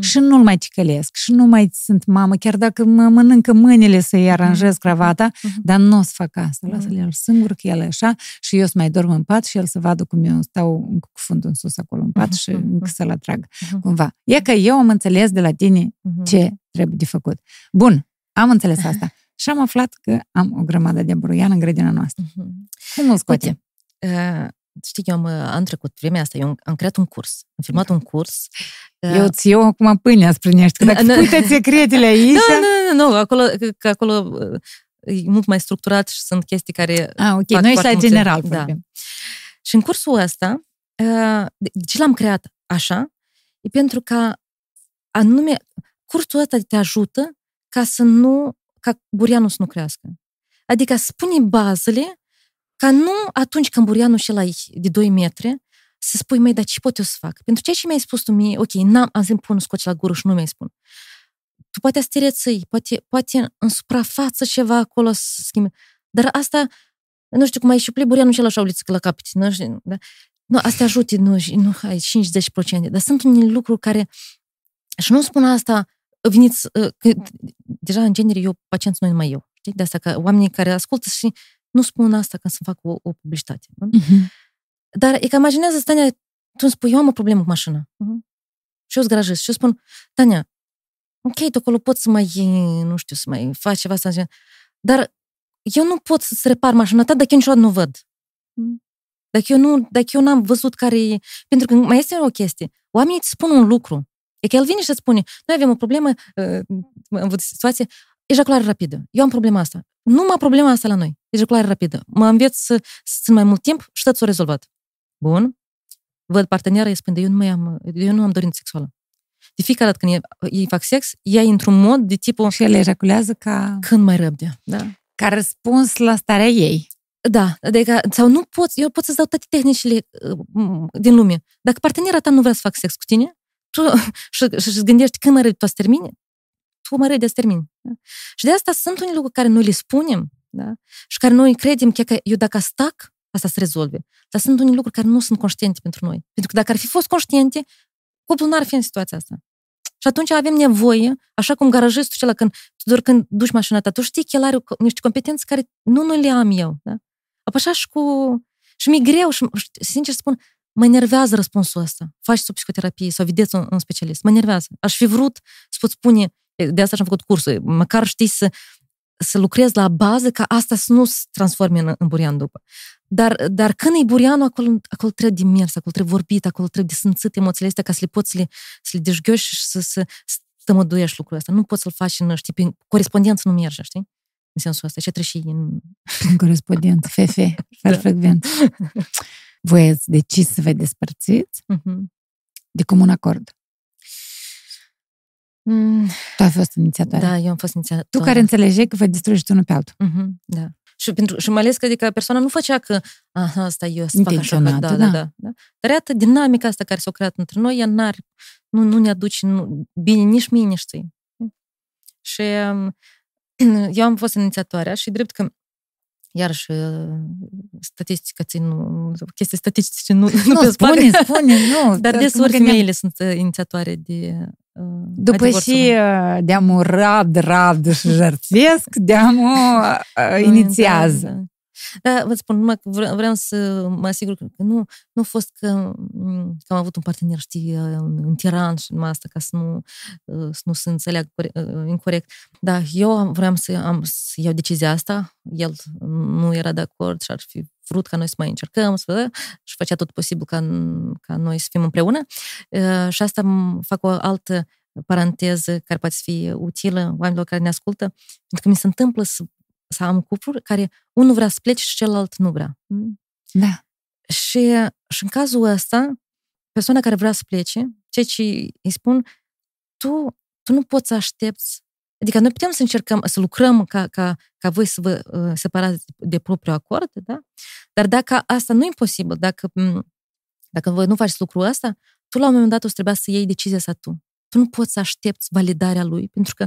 Și nu-l mai cicălesc, și nu mai sunt mamă, chiar dacă mă mănâncă mâinile să-i aranjez cravata, dar nu o să fac asta, lasă-l singur că el e așa și eu să mai dorm în pat și el să vadă cum eu stau cu fundul în sus acolo în pat și încă să-l atrag cumva. E că eu am înțeles de la tine ce trebuie de făcut. Bun, am înțeles asta. Și am aflat că am o grămadă de buruian în grădina noastră. Cum îl scoate? Știi că am trecut vremea asta, eu am creat un curs, am filmat un curs. Eu ți iau acum pâinea spre nești, că dacă puteți secretele aici... Nu, acolo e mult mai structurat și sunt chestii care... Ah, ok, noi și la general vorbim. Și în cursul ăsta, ce l-am creat așa, e pentru că anume... Cursul ăsta te ajută ca burianul să nu crească. Adică spune bazele ca nu atunci când burianul și ăla e de 2 metri să spui, măi, dar ce pot eu să fac? Pentru ceea ce mi-ai spus tu mie, ok, am să-mi pun scoci la gură și nu mi-ai spun. Tu poate astereții, poate în suprafață ceva acolo să schimbi. Dar asta, nu știu cum ai și plec burianul și ăla și-au lițică la capete. Nu știu, da? Nu, astea ajută, nu, hai, 50%. Dar sunt unele lucruri care... Și nu spun asta... Veniți, că deja în genere eu, pacienți noi numai eu, știi? De asta că oamenii care ascultă și nu spun asta când să-mi fac o publicitate. Dar e că imaginează, Tania, tu îmi spui, eu am o problemă cu mașina. Și eu îți garajez și eu spun, Tania, ok, tu acolo poți să mai, nu știu, să mai faci ceva, dar eu nu pot să-ți repar mașina ta dacă eu niciodată nu văd. Dacă eu n-am văzut care e... Pentru că mai este o chestie. Oamenii îți spun un lucru. E că el vine și îți spune, noi avem o problemă, am văzut situație, ejaculare rapidă. Eu am problema asta. Numai problema asta la noi. Ejaculare rapidă. Mă înveț să țin mai mult timp și tot s-o rezolvat. Bun. Văd partenera, îi spune, eu nu am dorință sexuală. De fiecare dată când ei fac sex, ea e într-un mod de tipul... Și el ejaculează ca... Când mai răbde. Da. Ca răspuns la starea ei. Da. Adică, sau nu poți, eu pot să-ți dau toate tehnicile din lume. Dacă partenera ta nu vrea să facă sex cu tine, și gândești când mă rău, tu ați termini? Tu mă rău de ați termini. Da? Și de asta sunt unii lucruri care noi le spunem, da? Și care noi credem că eu dacă stac, asta se rezolve. Dar sunt unii lucruri care nu sunt conștiente pentru noi. Pentru că dacă ar fi fost conștiente, cuplul n-ar fi în situația asta. Și atunci avem nevoie, așa cum garajistul acela, doar când duci mașina ta, tu știi că el are niște competențe care nu le am eu. Da? Așa și cu... Și mi-e greu și sincer spun... Mă enervează răspunsul ăsta. Faci o psihoterapie sau vedeți un specialist. Mă enervează. Aș fi vrut să pot spune, de asta și-am făcut cursul, măcar știi să lucrezi la bază ca asta să nu se transforme în burian după. Dar când e burianul, acolo trebuie de mers, acolo trebuie vorbit, acolo trebuie de simțit emoțiile astea ca să le poți să le dezghești și să tămăduiești lucrul ăsta. Nu poți să-l faci în, știi, prin corespondență nu merge, știi? În sensul ăsta. Ce trebuie și în corespondență, fefe, perfecvent. Voi ați decis să vă despărțiți de comun acord. Tu ai fost inițiatoare. Da, eu am fost inițiatoare. Tu care înțelegeai că vă distrugeți unul pe altul. Da. Și mai ales că adică persoana nu făcea că asta eu să fac așa. Da. Dar iată, dinamica asta care s-a creat între noi, ea nu ne aduce bine nici mie, nici ție. Și eu am fost inițiatoarea și drept că iarăși, chestii statistice nu spune. Dar desori femeile sunt inițiatoare de după și de-amul rad și jertfesc, de-amul inițiază. Da, vă spun, numai că vreau să mă asigur că nu a fost că am avut un partener, știi, un tiran și numai asta, ca să nu se înțeleagă incorect. Dar eu vreau să iau decizia asta, el nu era de acord și ar fi vrut ca noi să mai încercăm și făcea tot posibil ca noi să fim împreună. Și asta fac o altă paranteză care poate să fie utilă oamenilor care ne ascultă, pentru că mi se întâmplă să am cupluri care unul vrea să plece și celălalt nu vrea. Da. Și în cazul ăsta, persoana care vrea să plece, ceea ce îi spun, tu nu poți să aștepți. Adică noi putem să încercăm să lucrăm ca voi să vă separați de propriul acord, da? Dar dacă asta nu e posibil, dacă voi nu faceți lucrul ăsta, tu la un moment dat o să trebuia să iei decizia asta tu. Tu nu poți să aștepți validarea lui, pentru că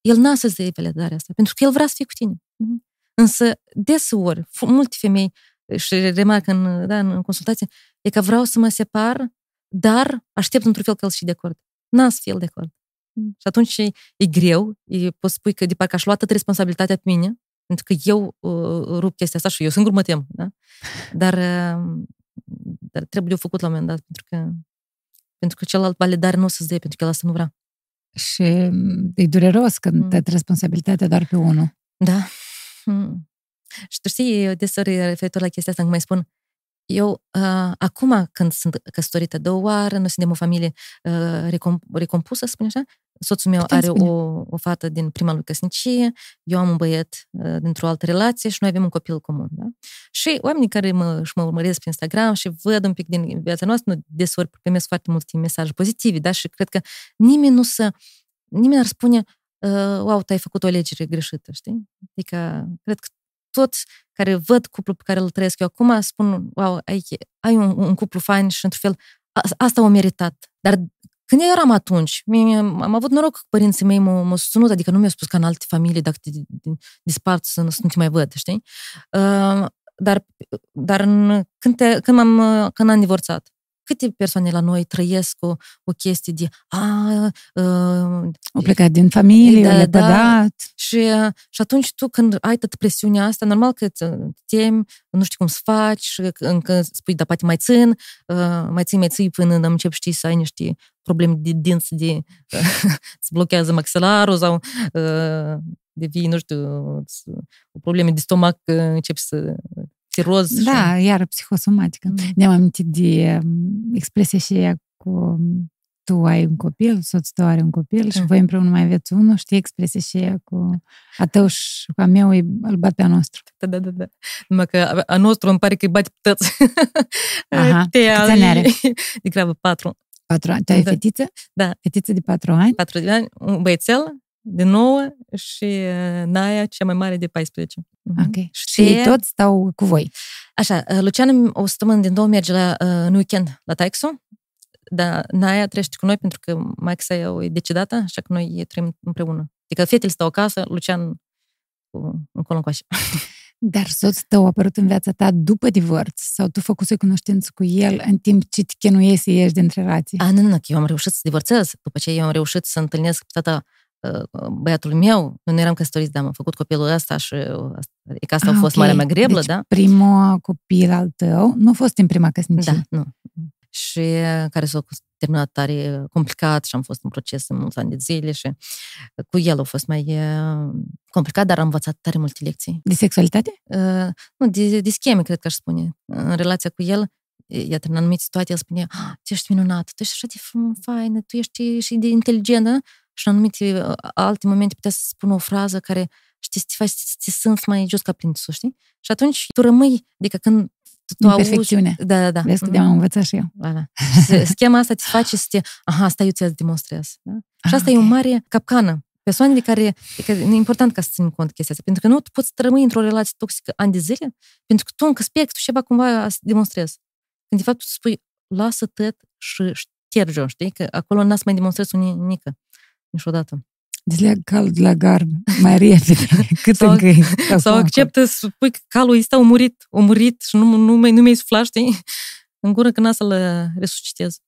el n-a să-ți dea validarea asta, pentru că el vrea să fie cu tine. Însă, deseori, multe femei și remarcă în consultație, e că vreau să mă separ, dar aștept într-un fel că el și de acord. N-a să fie el de acord. Și atunci e greu, poți spui că de parcă aș lua toată responsabilitatea pe mine, pentru că eu rup chestia asta și eu singur mă tem, da? Dar trebuie de făcut la un moment dat, pentru că celălalt validare nu o să-ți dea, pentru că el asta nu vrea. Și e dureros când te responsabilitatea doar pe unul. Da. Și tu știi, desori referitor la chestia asta, când mai spun, eu, acum când sunt căsătorită de o oară, noi suntem o familie recompusă, spune așa, soțul meu are o fată din prima lui căsnicie, eu am un băiet dintr-o altă relație și noi avem un copil comun. Da? Și oamenii care mă urmăresc pe Instagram și văd un pic din viața noastră, desori primesc foarte multe mesaje pozitive, da? Și cred că nimeni ar spune, wow, tu ai făcut o alegere greșită, știi? Adică, cred că toți care văd cuplul pe care îl trăiesc eu acum spun, wow, ai un cuplu fain și într-un fel asta o meritat. Dar când eu eram atunci, am avut noroc că părinții mei m-au susținut, adică nu mi-au spus ca în alte familii, dacă te disparți să nu te mai văd, știi? Dar când am divorțat, câte persoane la noi trăiesc o chestie de au plecat din familie, le-a pădat. Și atunci tu când ai toată presiunea asta, normal că îți temi, nu știi cum să faci, încă spui, da, poate mai ții până încep, știi, să ai niște probleme de dinți, de îți blochează maxilarul sau devii, nu știu, o problemă de stomac, începi să... Tiroz, da, iară psihosomatică. Ne-am amintit de expresia și ea cu tu ai un copil, soțul tău are un copil și voi împreună mai aveți unul, știi expresia și ea cu a tău și cu a meu îl bat pe a nostru. Da. Numai că a nostru îmi pare că îi bate pe tăți. Aha, câți ani are? De grabă 4. Tu ai fetiță? Da. Fetiță de 4 ani? 4 ani, un băiețel de 9 și Naia, cea mai mare, de 14. Ok. Și toți stau cu voi. Așa, Luciana o săptămână din 2 merge în weekend la Taixu, dar Naia trăiește cu noi pentru că maică-sa e decidată, așa că noi trăim împreună. Adică fetele stau acasă, Lucian încolo încoașe. Dar soțul tău a apărut în viața ta după divorț sau tu făcuse cunoștință cu el în timp ce te chenuiei să ieși din relație? Nu, eu am reușit să divorțez. După ce eu am reușit să întâlnesc cu tata băiatul meu, nu eram căsătoriți, dar am făcut copilul ăsta și e că asta a fost marea mea greblă, deci, da? Primul copil al tău nu a fost în prima căsnicie. Da, nu. Și care s-a terminat tare complicat și am fost în proces în mulți ani de zile și cu el a fost mai complicat, dar am învățat tare multe lecții. De sexualitate? Nu, de scheme, cred că aș spune. În relația cu el, iată, în anumite situații, el spunea, tu ești minunat, tu ești așa de faină, tu ești și de inteligentă. Și în anumite alte momente putea să spună o frază care, știi, să te faci să te simți mai jos ca prin sus, știi? Și atunci tu rămâi, adică când tu auzi... Perfecțiune. Da. Vezi că de-am învățat și eu. Da. Schema asta te face să te... Aha, asta eu ți-a demonstrează. Da? Și asta e o mare capcană. Persoanele care... Adică e important ca să ținem cont chestia asta, pentru că nu tu poți rămâi într-o relație toxică ani de zile, pentru că tu încă speri că tu ceva cumva să demonstrezi. Când de fapt tu spui, lasă tăt și șterge-o, știi? Că acolo n-ați mai demonstrezi unică. Niciodată. Deci le cald la gard mai repede, cât încâi. Sau acceptă să spui că calul ăsta a murit și nu mi-ai suflat, știi? În gură că n-a să-l resuscitez.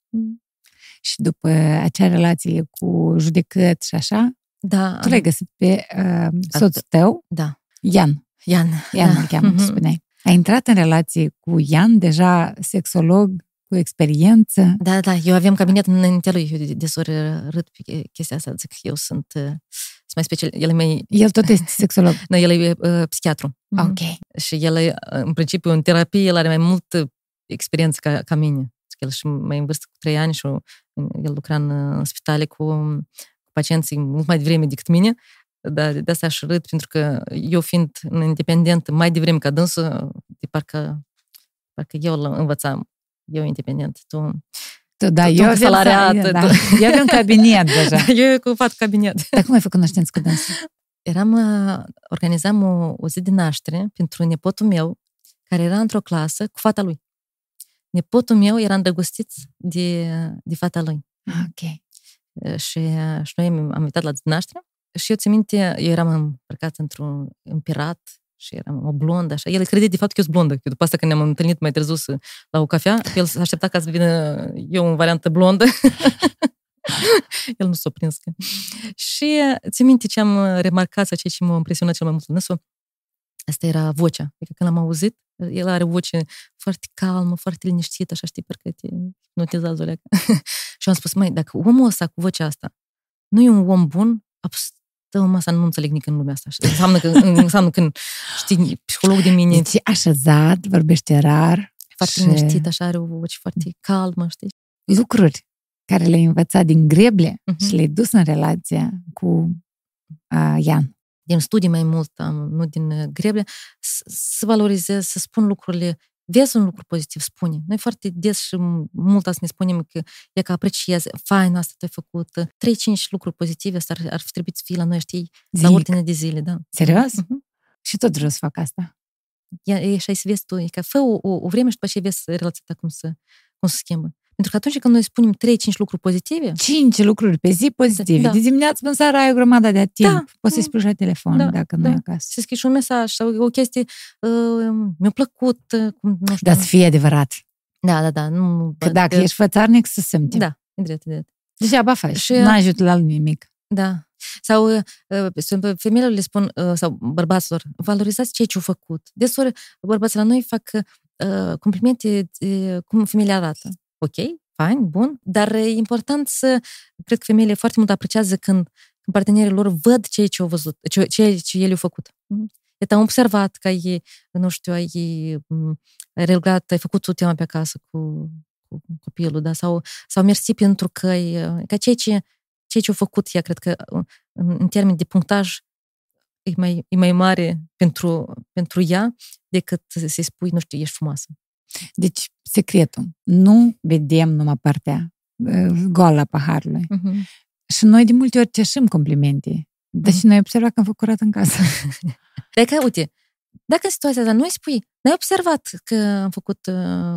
Și după acea relație cu judecăt și așa, da, tu l-ai găsit pe soțul tău? Da. Ian îl cheamă, tu spuneai. Ai intrat în relație cu Ian, deja sexolog, cu experiență. Da, eu aveam cabinet înaintea lui, eu desori râd pe chestia asta, zic că eu sunt mai special, el tot este sexolog. Nu, el e psihiatru. Ok. Și el e, în principiu, în terapie, el are mai multă experiență ca mine. El și mai în vârstă cu 3 ani și el lucra în spitale cu pacienții mult mai devreme decât mine, dar de asta aș râd, pentru că eu fiind independentă mai devreme ca dânsul, de parcă Parcă eu îl învățam, eu independent, tu, eu aveam un cabinet deja. Eu cu fapt cabinet. Dar cum ai făcut cunoștință cu dansul? Organizam o zi de naștere pentru nepotul meu, care era într-o clasă cu fata lui. Nepotul meu era îndrăgostit de fata lui. Ok. Și noi am invitat la naștere și eu țin minte, eu eram îmbrăcat într-un împirat și eram o blondă, așa. El credea de fapt că eu sunt blondă, că după asta când ne-am întâlnit mai târziu la o cafea, el s-a așteptat ca să vină eu în variantă blondă. El nu s-a prins. Și țin minte ce am remarcat sau ce m-a impresionat cel mai mult în asta era vocea. Adică când l-am auzit, el are voce foarte calmă, foarte liniștită, așa, știi, parcă te notiza zoleacă. Și am spus, mai dacă omul ăsta cu vocea asta nu e un om bun, asta nu înțeleg nici în lumea asta. Înseamnă că, știi, psiholog de mine... Deci așezat, vorbește rar. Foarte liniștit, așa, are o voce foarte calmă, știi? Lucruri care le-ai învățat din greble și le-ai dus în relația cu Ian. Din studii mai mult, nu din greble, să valorizez, să spun lucrurile. Vezi un lucru pozitiv, spune. Noi foarte des și mult asta ne spunem că e că apreciază, fain, asta te-ai făcut. 3-5 lucruri pozitive, asta ar fi trebuit să fie la noi, știi, la ordine de zile, da. Serios? Și tot vreau să fac asta. E și ai să vezi tu, e că fă o vreme și după aceea vezi relația ta cum se schimbă. Pentru că atunci când noi spunem 3-5 lucruri pozitive... 5 lucruri pe zi pozitive. Da. De dimineață până seara ai o grămadă de timp. Da. Poți să-i spui la telefon dacă nu e acasă. Să scrii și un mesaj sau o chestie mi-a plăcut. Nu știu. Dar să fie adevărat. Da. Că dacă ești fățarnic, să simți. Da, e drept. Deci aba faci. Și n-ajută la nimic. Da. Sau femeilor le spun, sau bărbaților, valorizați ce-au făcut. Desori bărbații la noi fac complimente cum femeile arată. Ok, fain, bun, dar e important să... Cred că femeile foarte mult apreciază când partenerii lor văd ceea ce au văzut, ce ele au făcut. Te-am observat că ai, nu știu, ai reluat, ai făcut tema pe acasă cu copilul, da? Sau mersi pentru că ceea ce au făcut ea, cred că în termen de punctaj e mai mare pentru ea decât să-i spui, nu știu, ești frumoasă. Deci, secretul. Nu vedem numai partea goală a paharului. Și noi de multe ori cerșim complimente. Dar și noi observăm că am făcut curat în casă. Dacă, uite, dacă în situația asta nu-i spui, n-ai observat că am făcut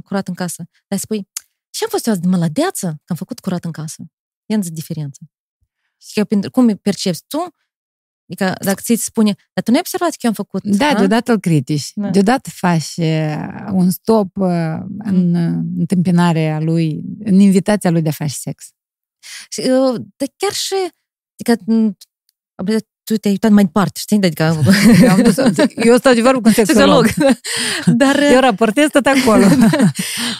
curat în casă, dar spui, și am fost eu azi de mălădeață că am făcut curat în casă. E diferența. Cum percepi tu? Adică dacă ți-i spune, dar tu nu ai observat că eu am făcut... Da, deodată îl critici. Da. Deodată faci un stop în întâmpinarea lui, în invitația lui de a face sex. Dar chiar și... Adică, tu te-ai uitat mai departe, știi? Adică, eu stau de vorbă cu un sexolog. Dar, eu raportez tot acolo.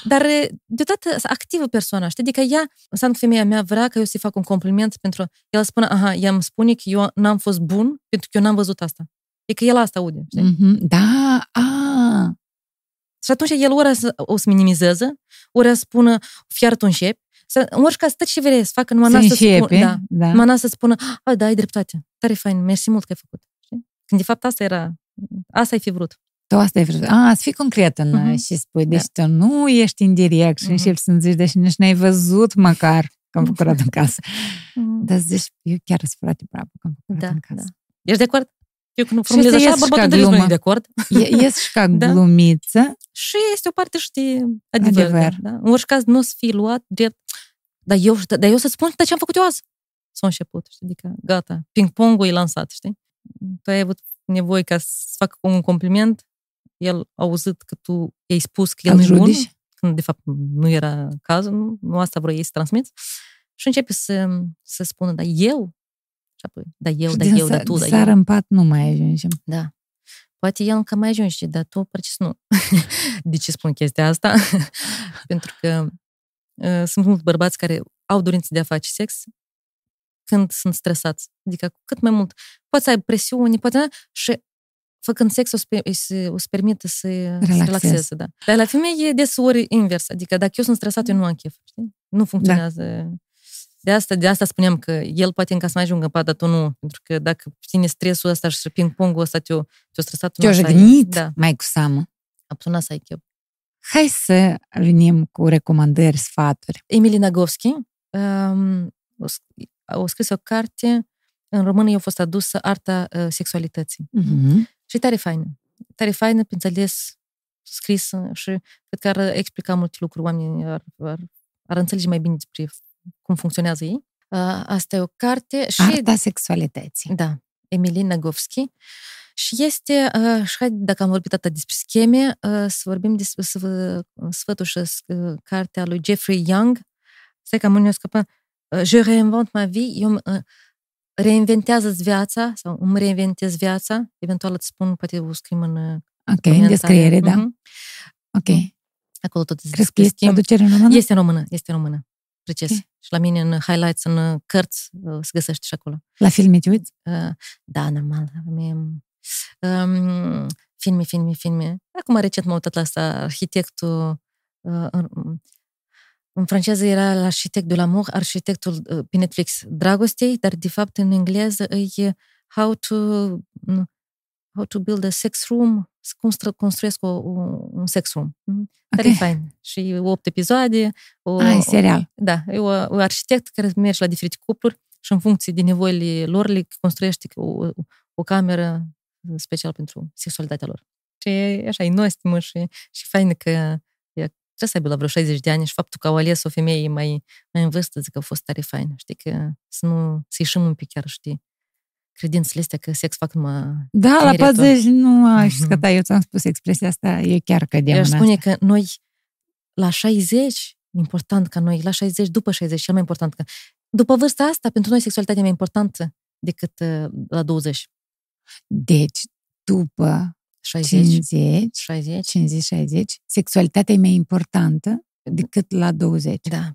Dar deodată activă persoana, știi? Adică ea, înseamnă că femeia mea vrea că eu să-i fac un compliment pentru... El spune, ea îmi spune că eu n-am fost bun pentru că eu n-am văzut asta. E că el asta aude, știi? Da, Și atunci el ori o să minimizeze, ori să spună, fiar tu înșepi, în orice caz, tot ce vrei să facă, numai să spună, da, ai dreptate, tare fain, mersi mult că ai făcut. Când de fapt asta ai fi vrut. Tu asta ai vrut. Să fii concret și spui, deci tu nu ești indirect și începi să-mi zici, deci nici n-ai văzut măcar că am făcut în casă. Dar zici, eu chiar sunt foarte bravă că am făcut în casă. Ești de acord? Eu când formulez așa, bărbătătării nu e de acord. Ies și ca glumiță. Și este o parte și de adevăr. În orice caz, nu o să fii luat drept. Dar eu să-ți spun ce am făcut eu azi. S-a început, știi? Adică, gata, ping-pongul e lansat, știi? Tu ai avut nevoie ca să-ți facă un compliment, el a auzit că tu i-ai spus că el nu e bun, când de fapt nu era cazul, nu asta vrei să transmiți, și începe să spună, dar eu? Și apoi, dar tu, dar eu. Seara în pat nu mai ajungem. Da. Poate el încă mai ajunge, dar tu, parcă nu. De ce spun chestia asta? Pentru că sunt mulți bărbați care au dorință de a face sex când sunt stresați. Adică cât mai mult. Poate să ai presiune, poate și făcând sex o să permită să se relaxeze. Da. Dar la femeie e deseori invers. Adică dacă eu sunt stresat, eu nu am chef. Știi? Nu funcționează. Da. De asta spuneam că el poate încă să mai ajungă în pat, dar tu nu. Pentru că dacă ține stresul ăsta și ping-pongul ăsta te-o stresat, tu nu așa ai. Te-o jignit mai cu seamă. Absolut n-a să ai chef. Hai să venim cu recomandări, sfaturi. Emily Nagoski a scris o carte, în română i-a fost adusă Arta sexualității. Și e tare faină. Tare faină, bineînțeles, scrisă și cred că ar explica multe lucruri, oamenii ar înțelege mai bine despre cum funcționează ei. Asta e o carte și... Arta sexualității. Da. Emily Nagoski. Și este, și hai, dacă am vorbit atât despre scheme, să vorbim despre sfătul și cartea lui Jeffrey Young. Stai că am unii o scăpă. Je réinvente ma vie. Eu reinventează-ți viața sau îmi reinventez viața. Eventual îți spun, poate o scrim în... Ok, în descriere, da. Ok. Acolo tot despre scheme. Traducere în română? Este în română, este în română. Precis. Okay. Și la mine în highlights, în cărți, se găsește și acolo. La filme te uiți? Da, normal. Filme. Acum recent m-am uitat la asta, Arhitectul, în franceză era L'architecte de l'amour, Arhitectul pe Netflix Dragostei, dar de fapt în engleză e How to build a sex room, cum să construiesc un sex room. Tare fain. Și 8 episoade. E serial. Da, e un arhitect care merge la diferite cupluri și în funcție de nevoile lor le construiește o cameră special pentru sexualitatea lor. Și așa, e nostimă și faină că trebuie să aibă la vreo 60 de ani și faptul că au ales o femeie mai în vârstă, zic că a fost tare faină. Știi, că să ieșim un pic chiar, știi, credințele astea că sex fac numai... Da, la 40 nu aș scăta, eu ți-am spus expresia asta, eu chiar cădeam în asta. Spune că noi, la 60, important ca noi, la 60, după 60, cel mai important că... După vârsta asta, pentru noi sexualitatea e mai importantă decât la 20. Deci, după 50-60, sexualitatea e mai importantă decât la 20. Da,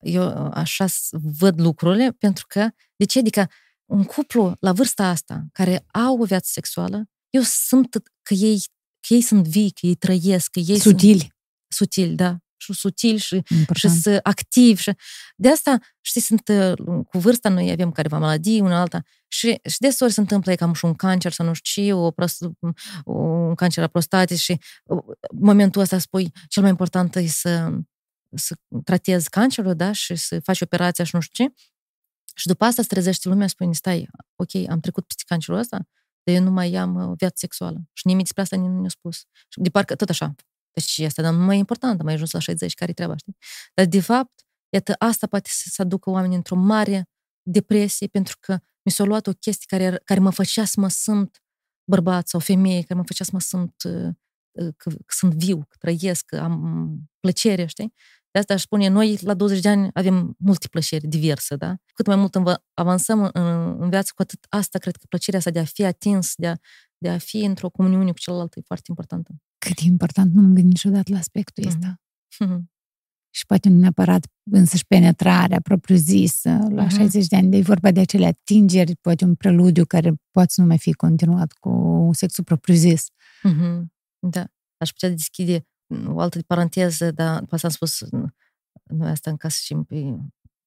eu așa văd lucrurile, pentru că, de ce? Adică un cuplu la vârsta asta, care au o viață sexuală, eu simt că ei sunt vii, că ei trăiesc, că ei sutili. Sunt... Sutili, da. Și sutili și sunt activi. Și... De asta, știi, sunt cu vârsta, noi avem careva maladii, una alta, și desori se întâmplă cam și un cancer sau nu știu ce, un cancer a prostatei și momentul ăsta spui, cel mai important e să tratezi cancerul, da, și să faci operația și nu știu ce. Și după asta se trezește lumea, spune, stai, ok, am trecut peste cancerul ăsta, dar eu nu mai am o viață sexuală. Și nimic despre asta nu ne-a spus. Și de parcă tot așa. Deci asta e mai important, am mai ajuns la 60, care-i treaba, știi? Dar de fapt, iată, asta poate să aducă oamenii într-o mare depresie, pentru că mi s-a luat o chestie care mă făcea să mă simt bărbat sau femeie, care mă făcea să mă simt că sunt viu, că trăiesc, că am plăcere, știi? De asta aș spune, noi la 20 de ani avem multe plăceri diverse, da? Cât mai mult avansăm în viață, cu atât asta, cred că plăcerea asta de a fi atins, de a fi într-o comuniune cu celălalt e foarte importantă. Cât e important, nu mă gândesc niciodată la aspectul ăsta. Și poate nu neapărat însăși penetrarea propriu-zisă la 60 de ani, de vorba de acele atingeri, poate un preludiu care poate nu mai fi continuat cu sexul propriu-zis. Da, aș putea deschide o altă paranteză, dar după asta am spus, noi asta în casă și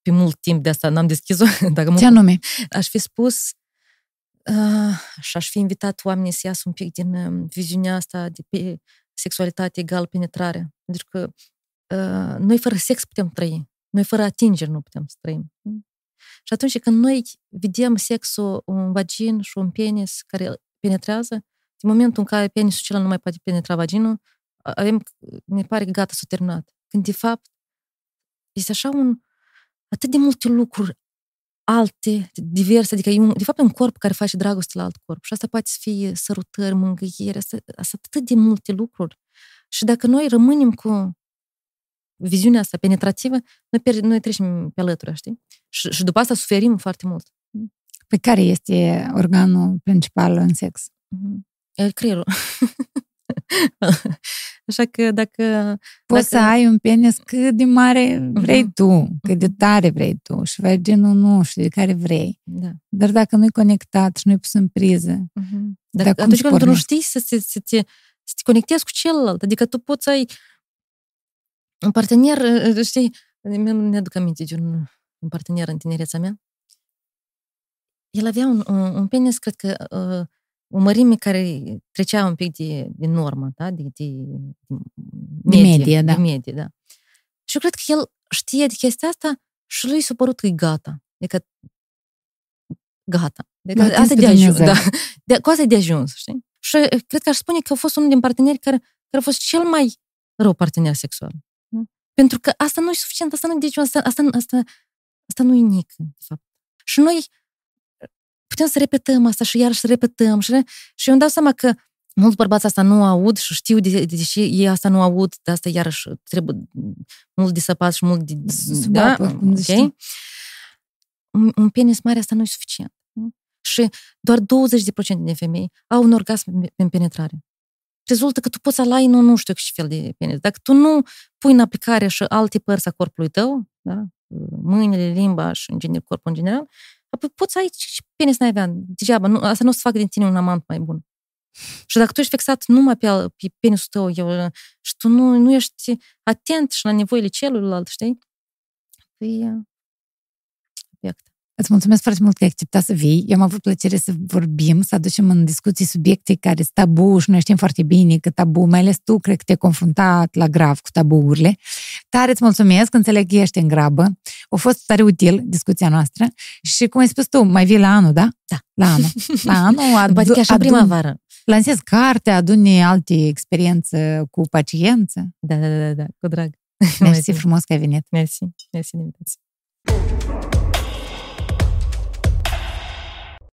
pe mult timp de asta n-am deschis-o. Ce anume? Aș fi spus și aș fi invitat oamenii să iasă un pic din viziunea asta de pe sexualitate egal penetrare. Pentru că noi fără sex putem trăi. Noi fără atingeri nu putem să trăim. Și atunci când noi vedem sexul un vagin și un penis care penetrează, din momentul în care penisul acela nu mai poate penetra vaginul, ne pare că gata, s-a terminat. Când de fapt este așa atât de multe lucruri alte, diverse, adică e de fapt un corp care face dragoste la alt corp. Și asta poate să fie sărutări, mângâieri, asta atât de multe lucruri. Și dacă noi rămânem cu viziunea asta penetrativă, noi trecem pe alături, știi? Și după asta suferim foarte mult. Pe care este organul principal în sex? Creierul. Așa că dacă... Poți să ai un penis cât de mare vrei tu, cât de tare vrei tu și vaginul nu știu de care vrei. Da. Dar dacă nu-i conectat și nu-i pus în priză... Dacă atunci când tu nu știi să te conectezi cu celălalt, adică tu poți să ai un partener, știi, ne aduc aminte de un partener în tinerețea mea. El avea un penis, cred că o mărime care trecea un pic de normă, da? de medie. Și eu cred că el știe de chestia asta și lui s-a părut că e gata. Adică, gata. Adică, asta e de ajuns. Da. Cu asta e de ajuns, știi? Și cred că aș spune că a fost unul din parteneri care a fost cel mai rău partener sexual. Da? Pentru că asta nu e suficient, asta nu e deci, asta nu e nic, de fapt. Și noi putem să repetăm asta și iarăși să repetăm. Și eu îmi dau seama că mulți bărbați asta nu aud și știu de ce ei asta nu aud, de asta iarăși trebuie mult disăpat și mult de... Da, ok? Un penis mare, asta nu e suficient. Și doar 20% din femei au un orgasm în penetrare. Rezultă că tu poți să alai, nu știu ce fel de penis. Dacă tu nu pui în aplicare și alte părți a corpului tău, da? Mâinile, limba și în general, corpul în general, apoi poți să ai și penis n-ai avea. Degeaba, asta nu o să facă din tine un amant mai bun. Și dacă tu ești fixat numai pe penisul tău și tu nu ești atent și la nevoile celuilalt, știi? Perfect. Îți mulțumesc foarte mult că ai acceptat să vii. Eu am avut plăcere să vorbim, să aducem în discuții subiecte care sunt tabu și noi știm foarte bine că tabu, mai ales tu, cred că te-ai confruntat la grav cu tabuurile. Tare îți mulțumesc, înțeleg că ești în grabă. A fost tare util discuția noastră și, cum ai spus tu, mai vii la anul, da? Da. La anul. La anul primăvară. Lansez carte, aduni alte experiențe cu paciență. Da, cu drag. Mersi frumos că ai venit. Mersi de invitație.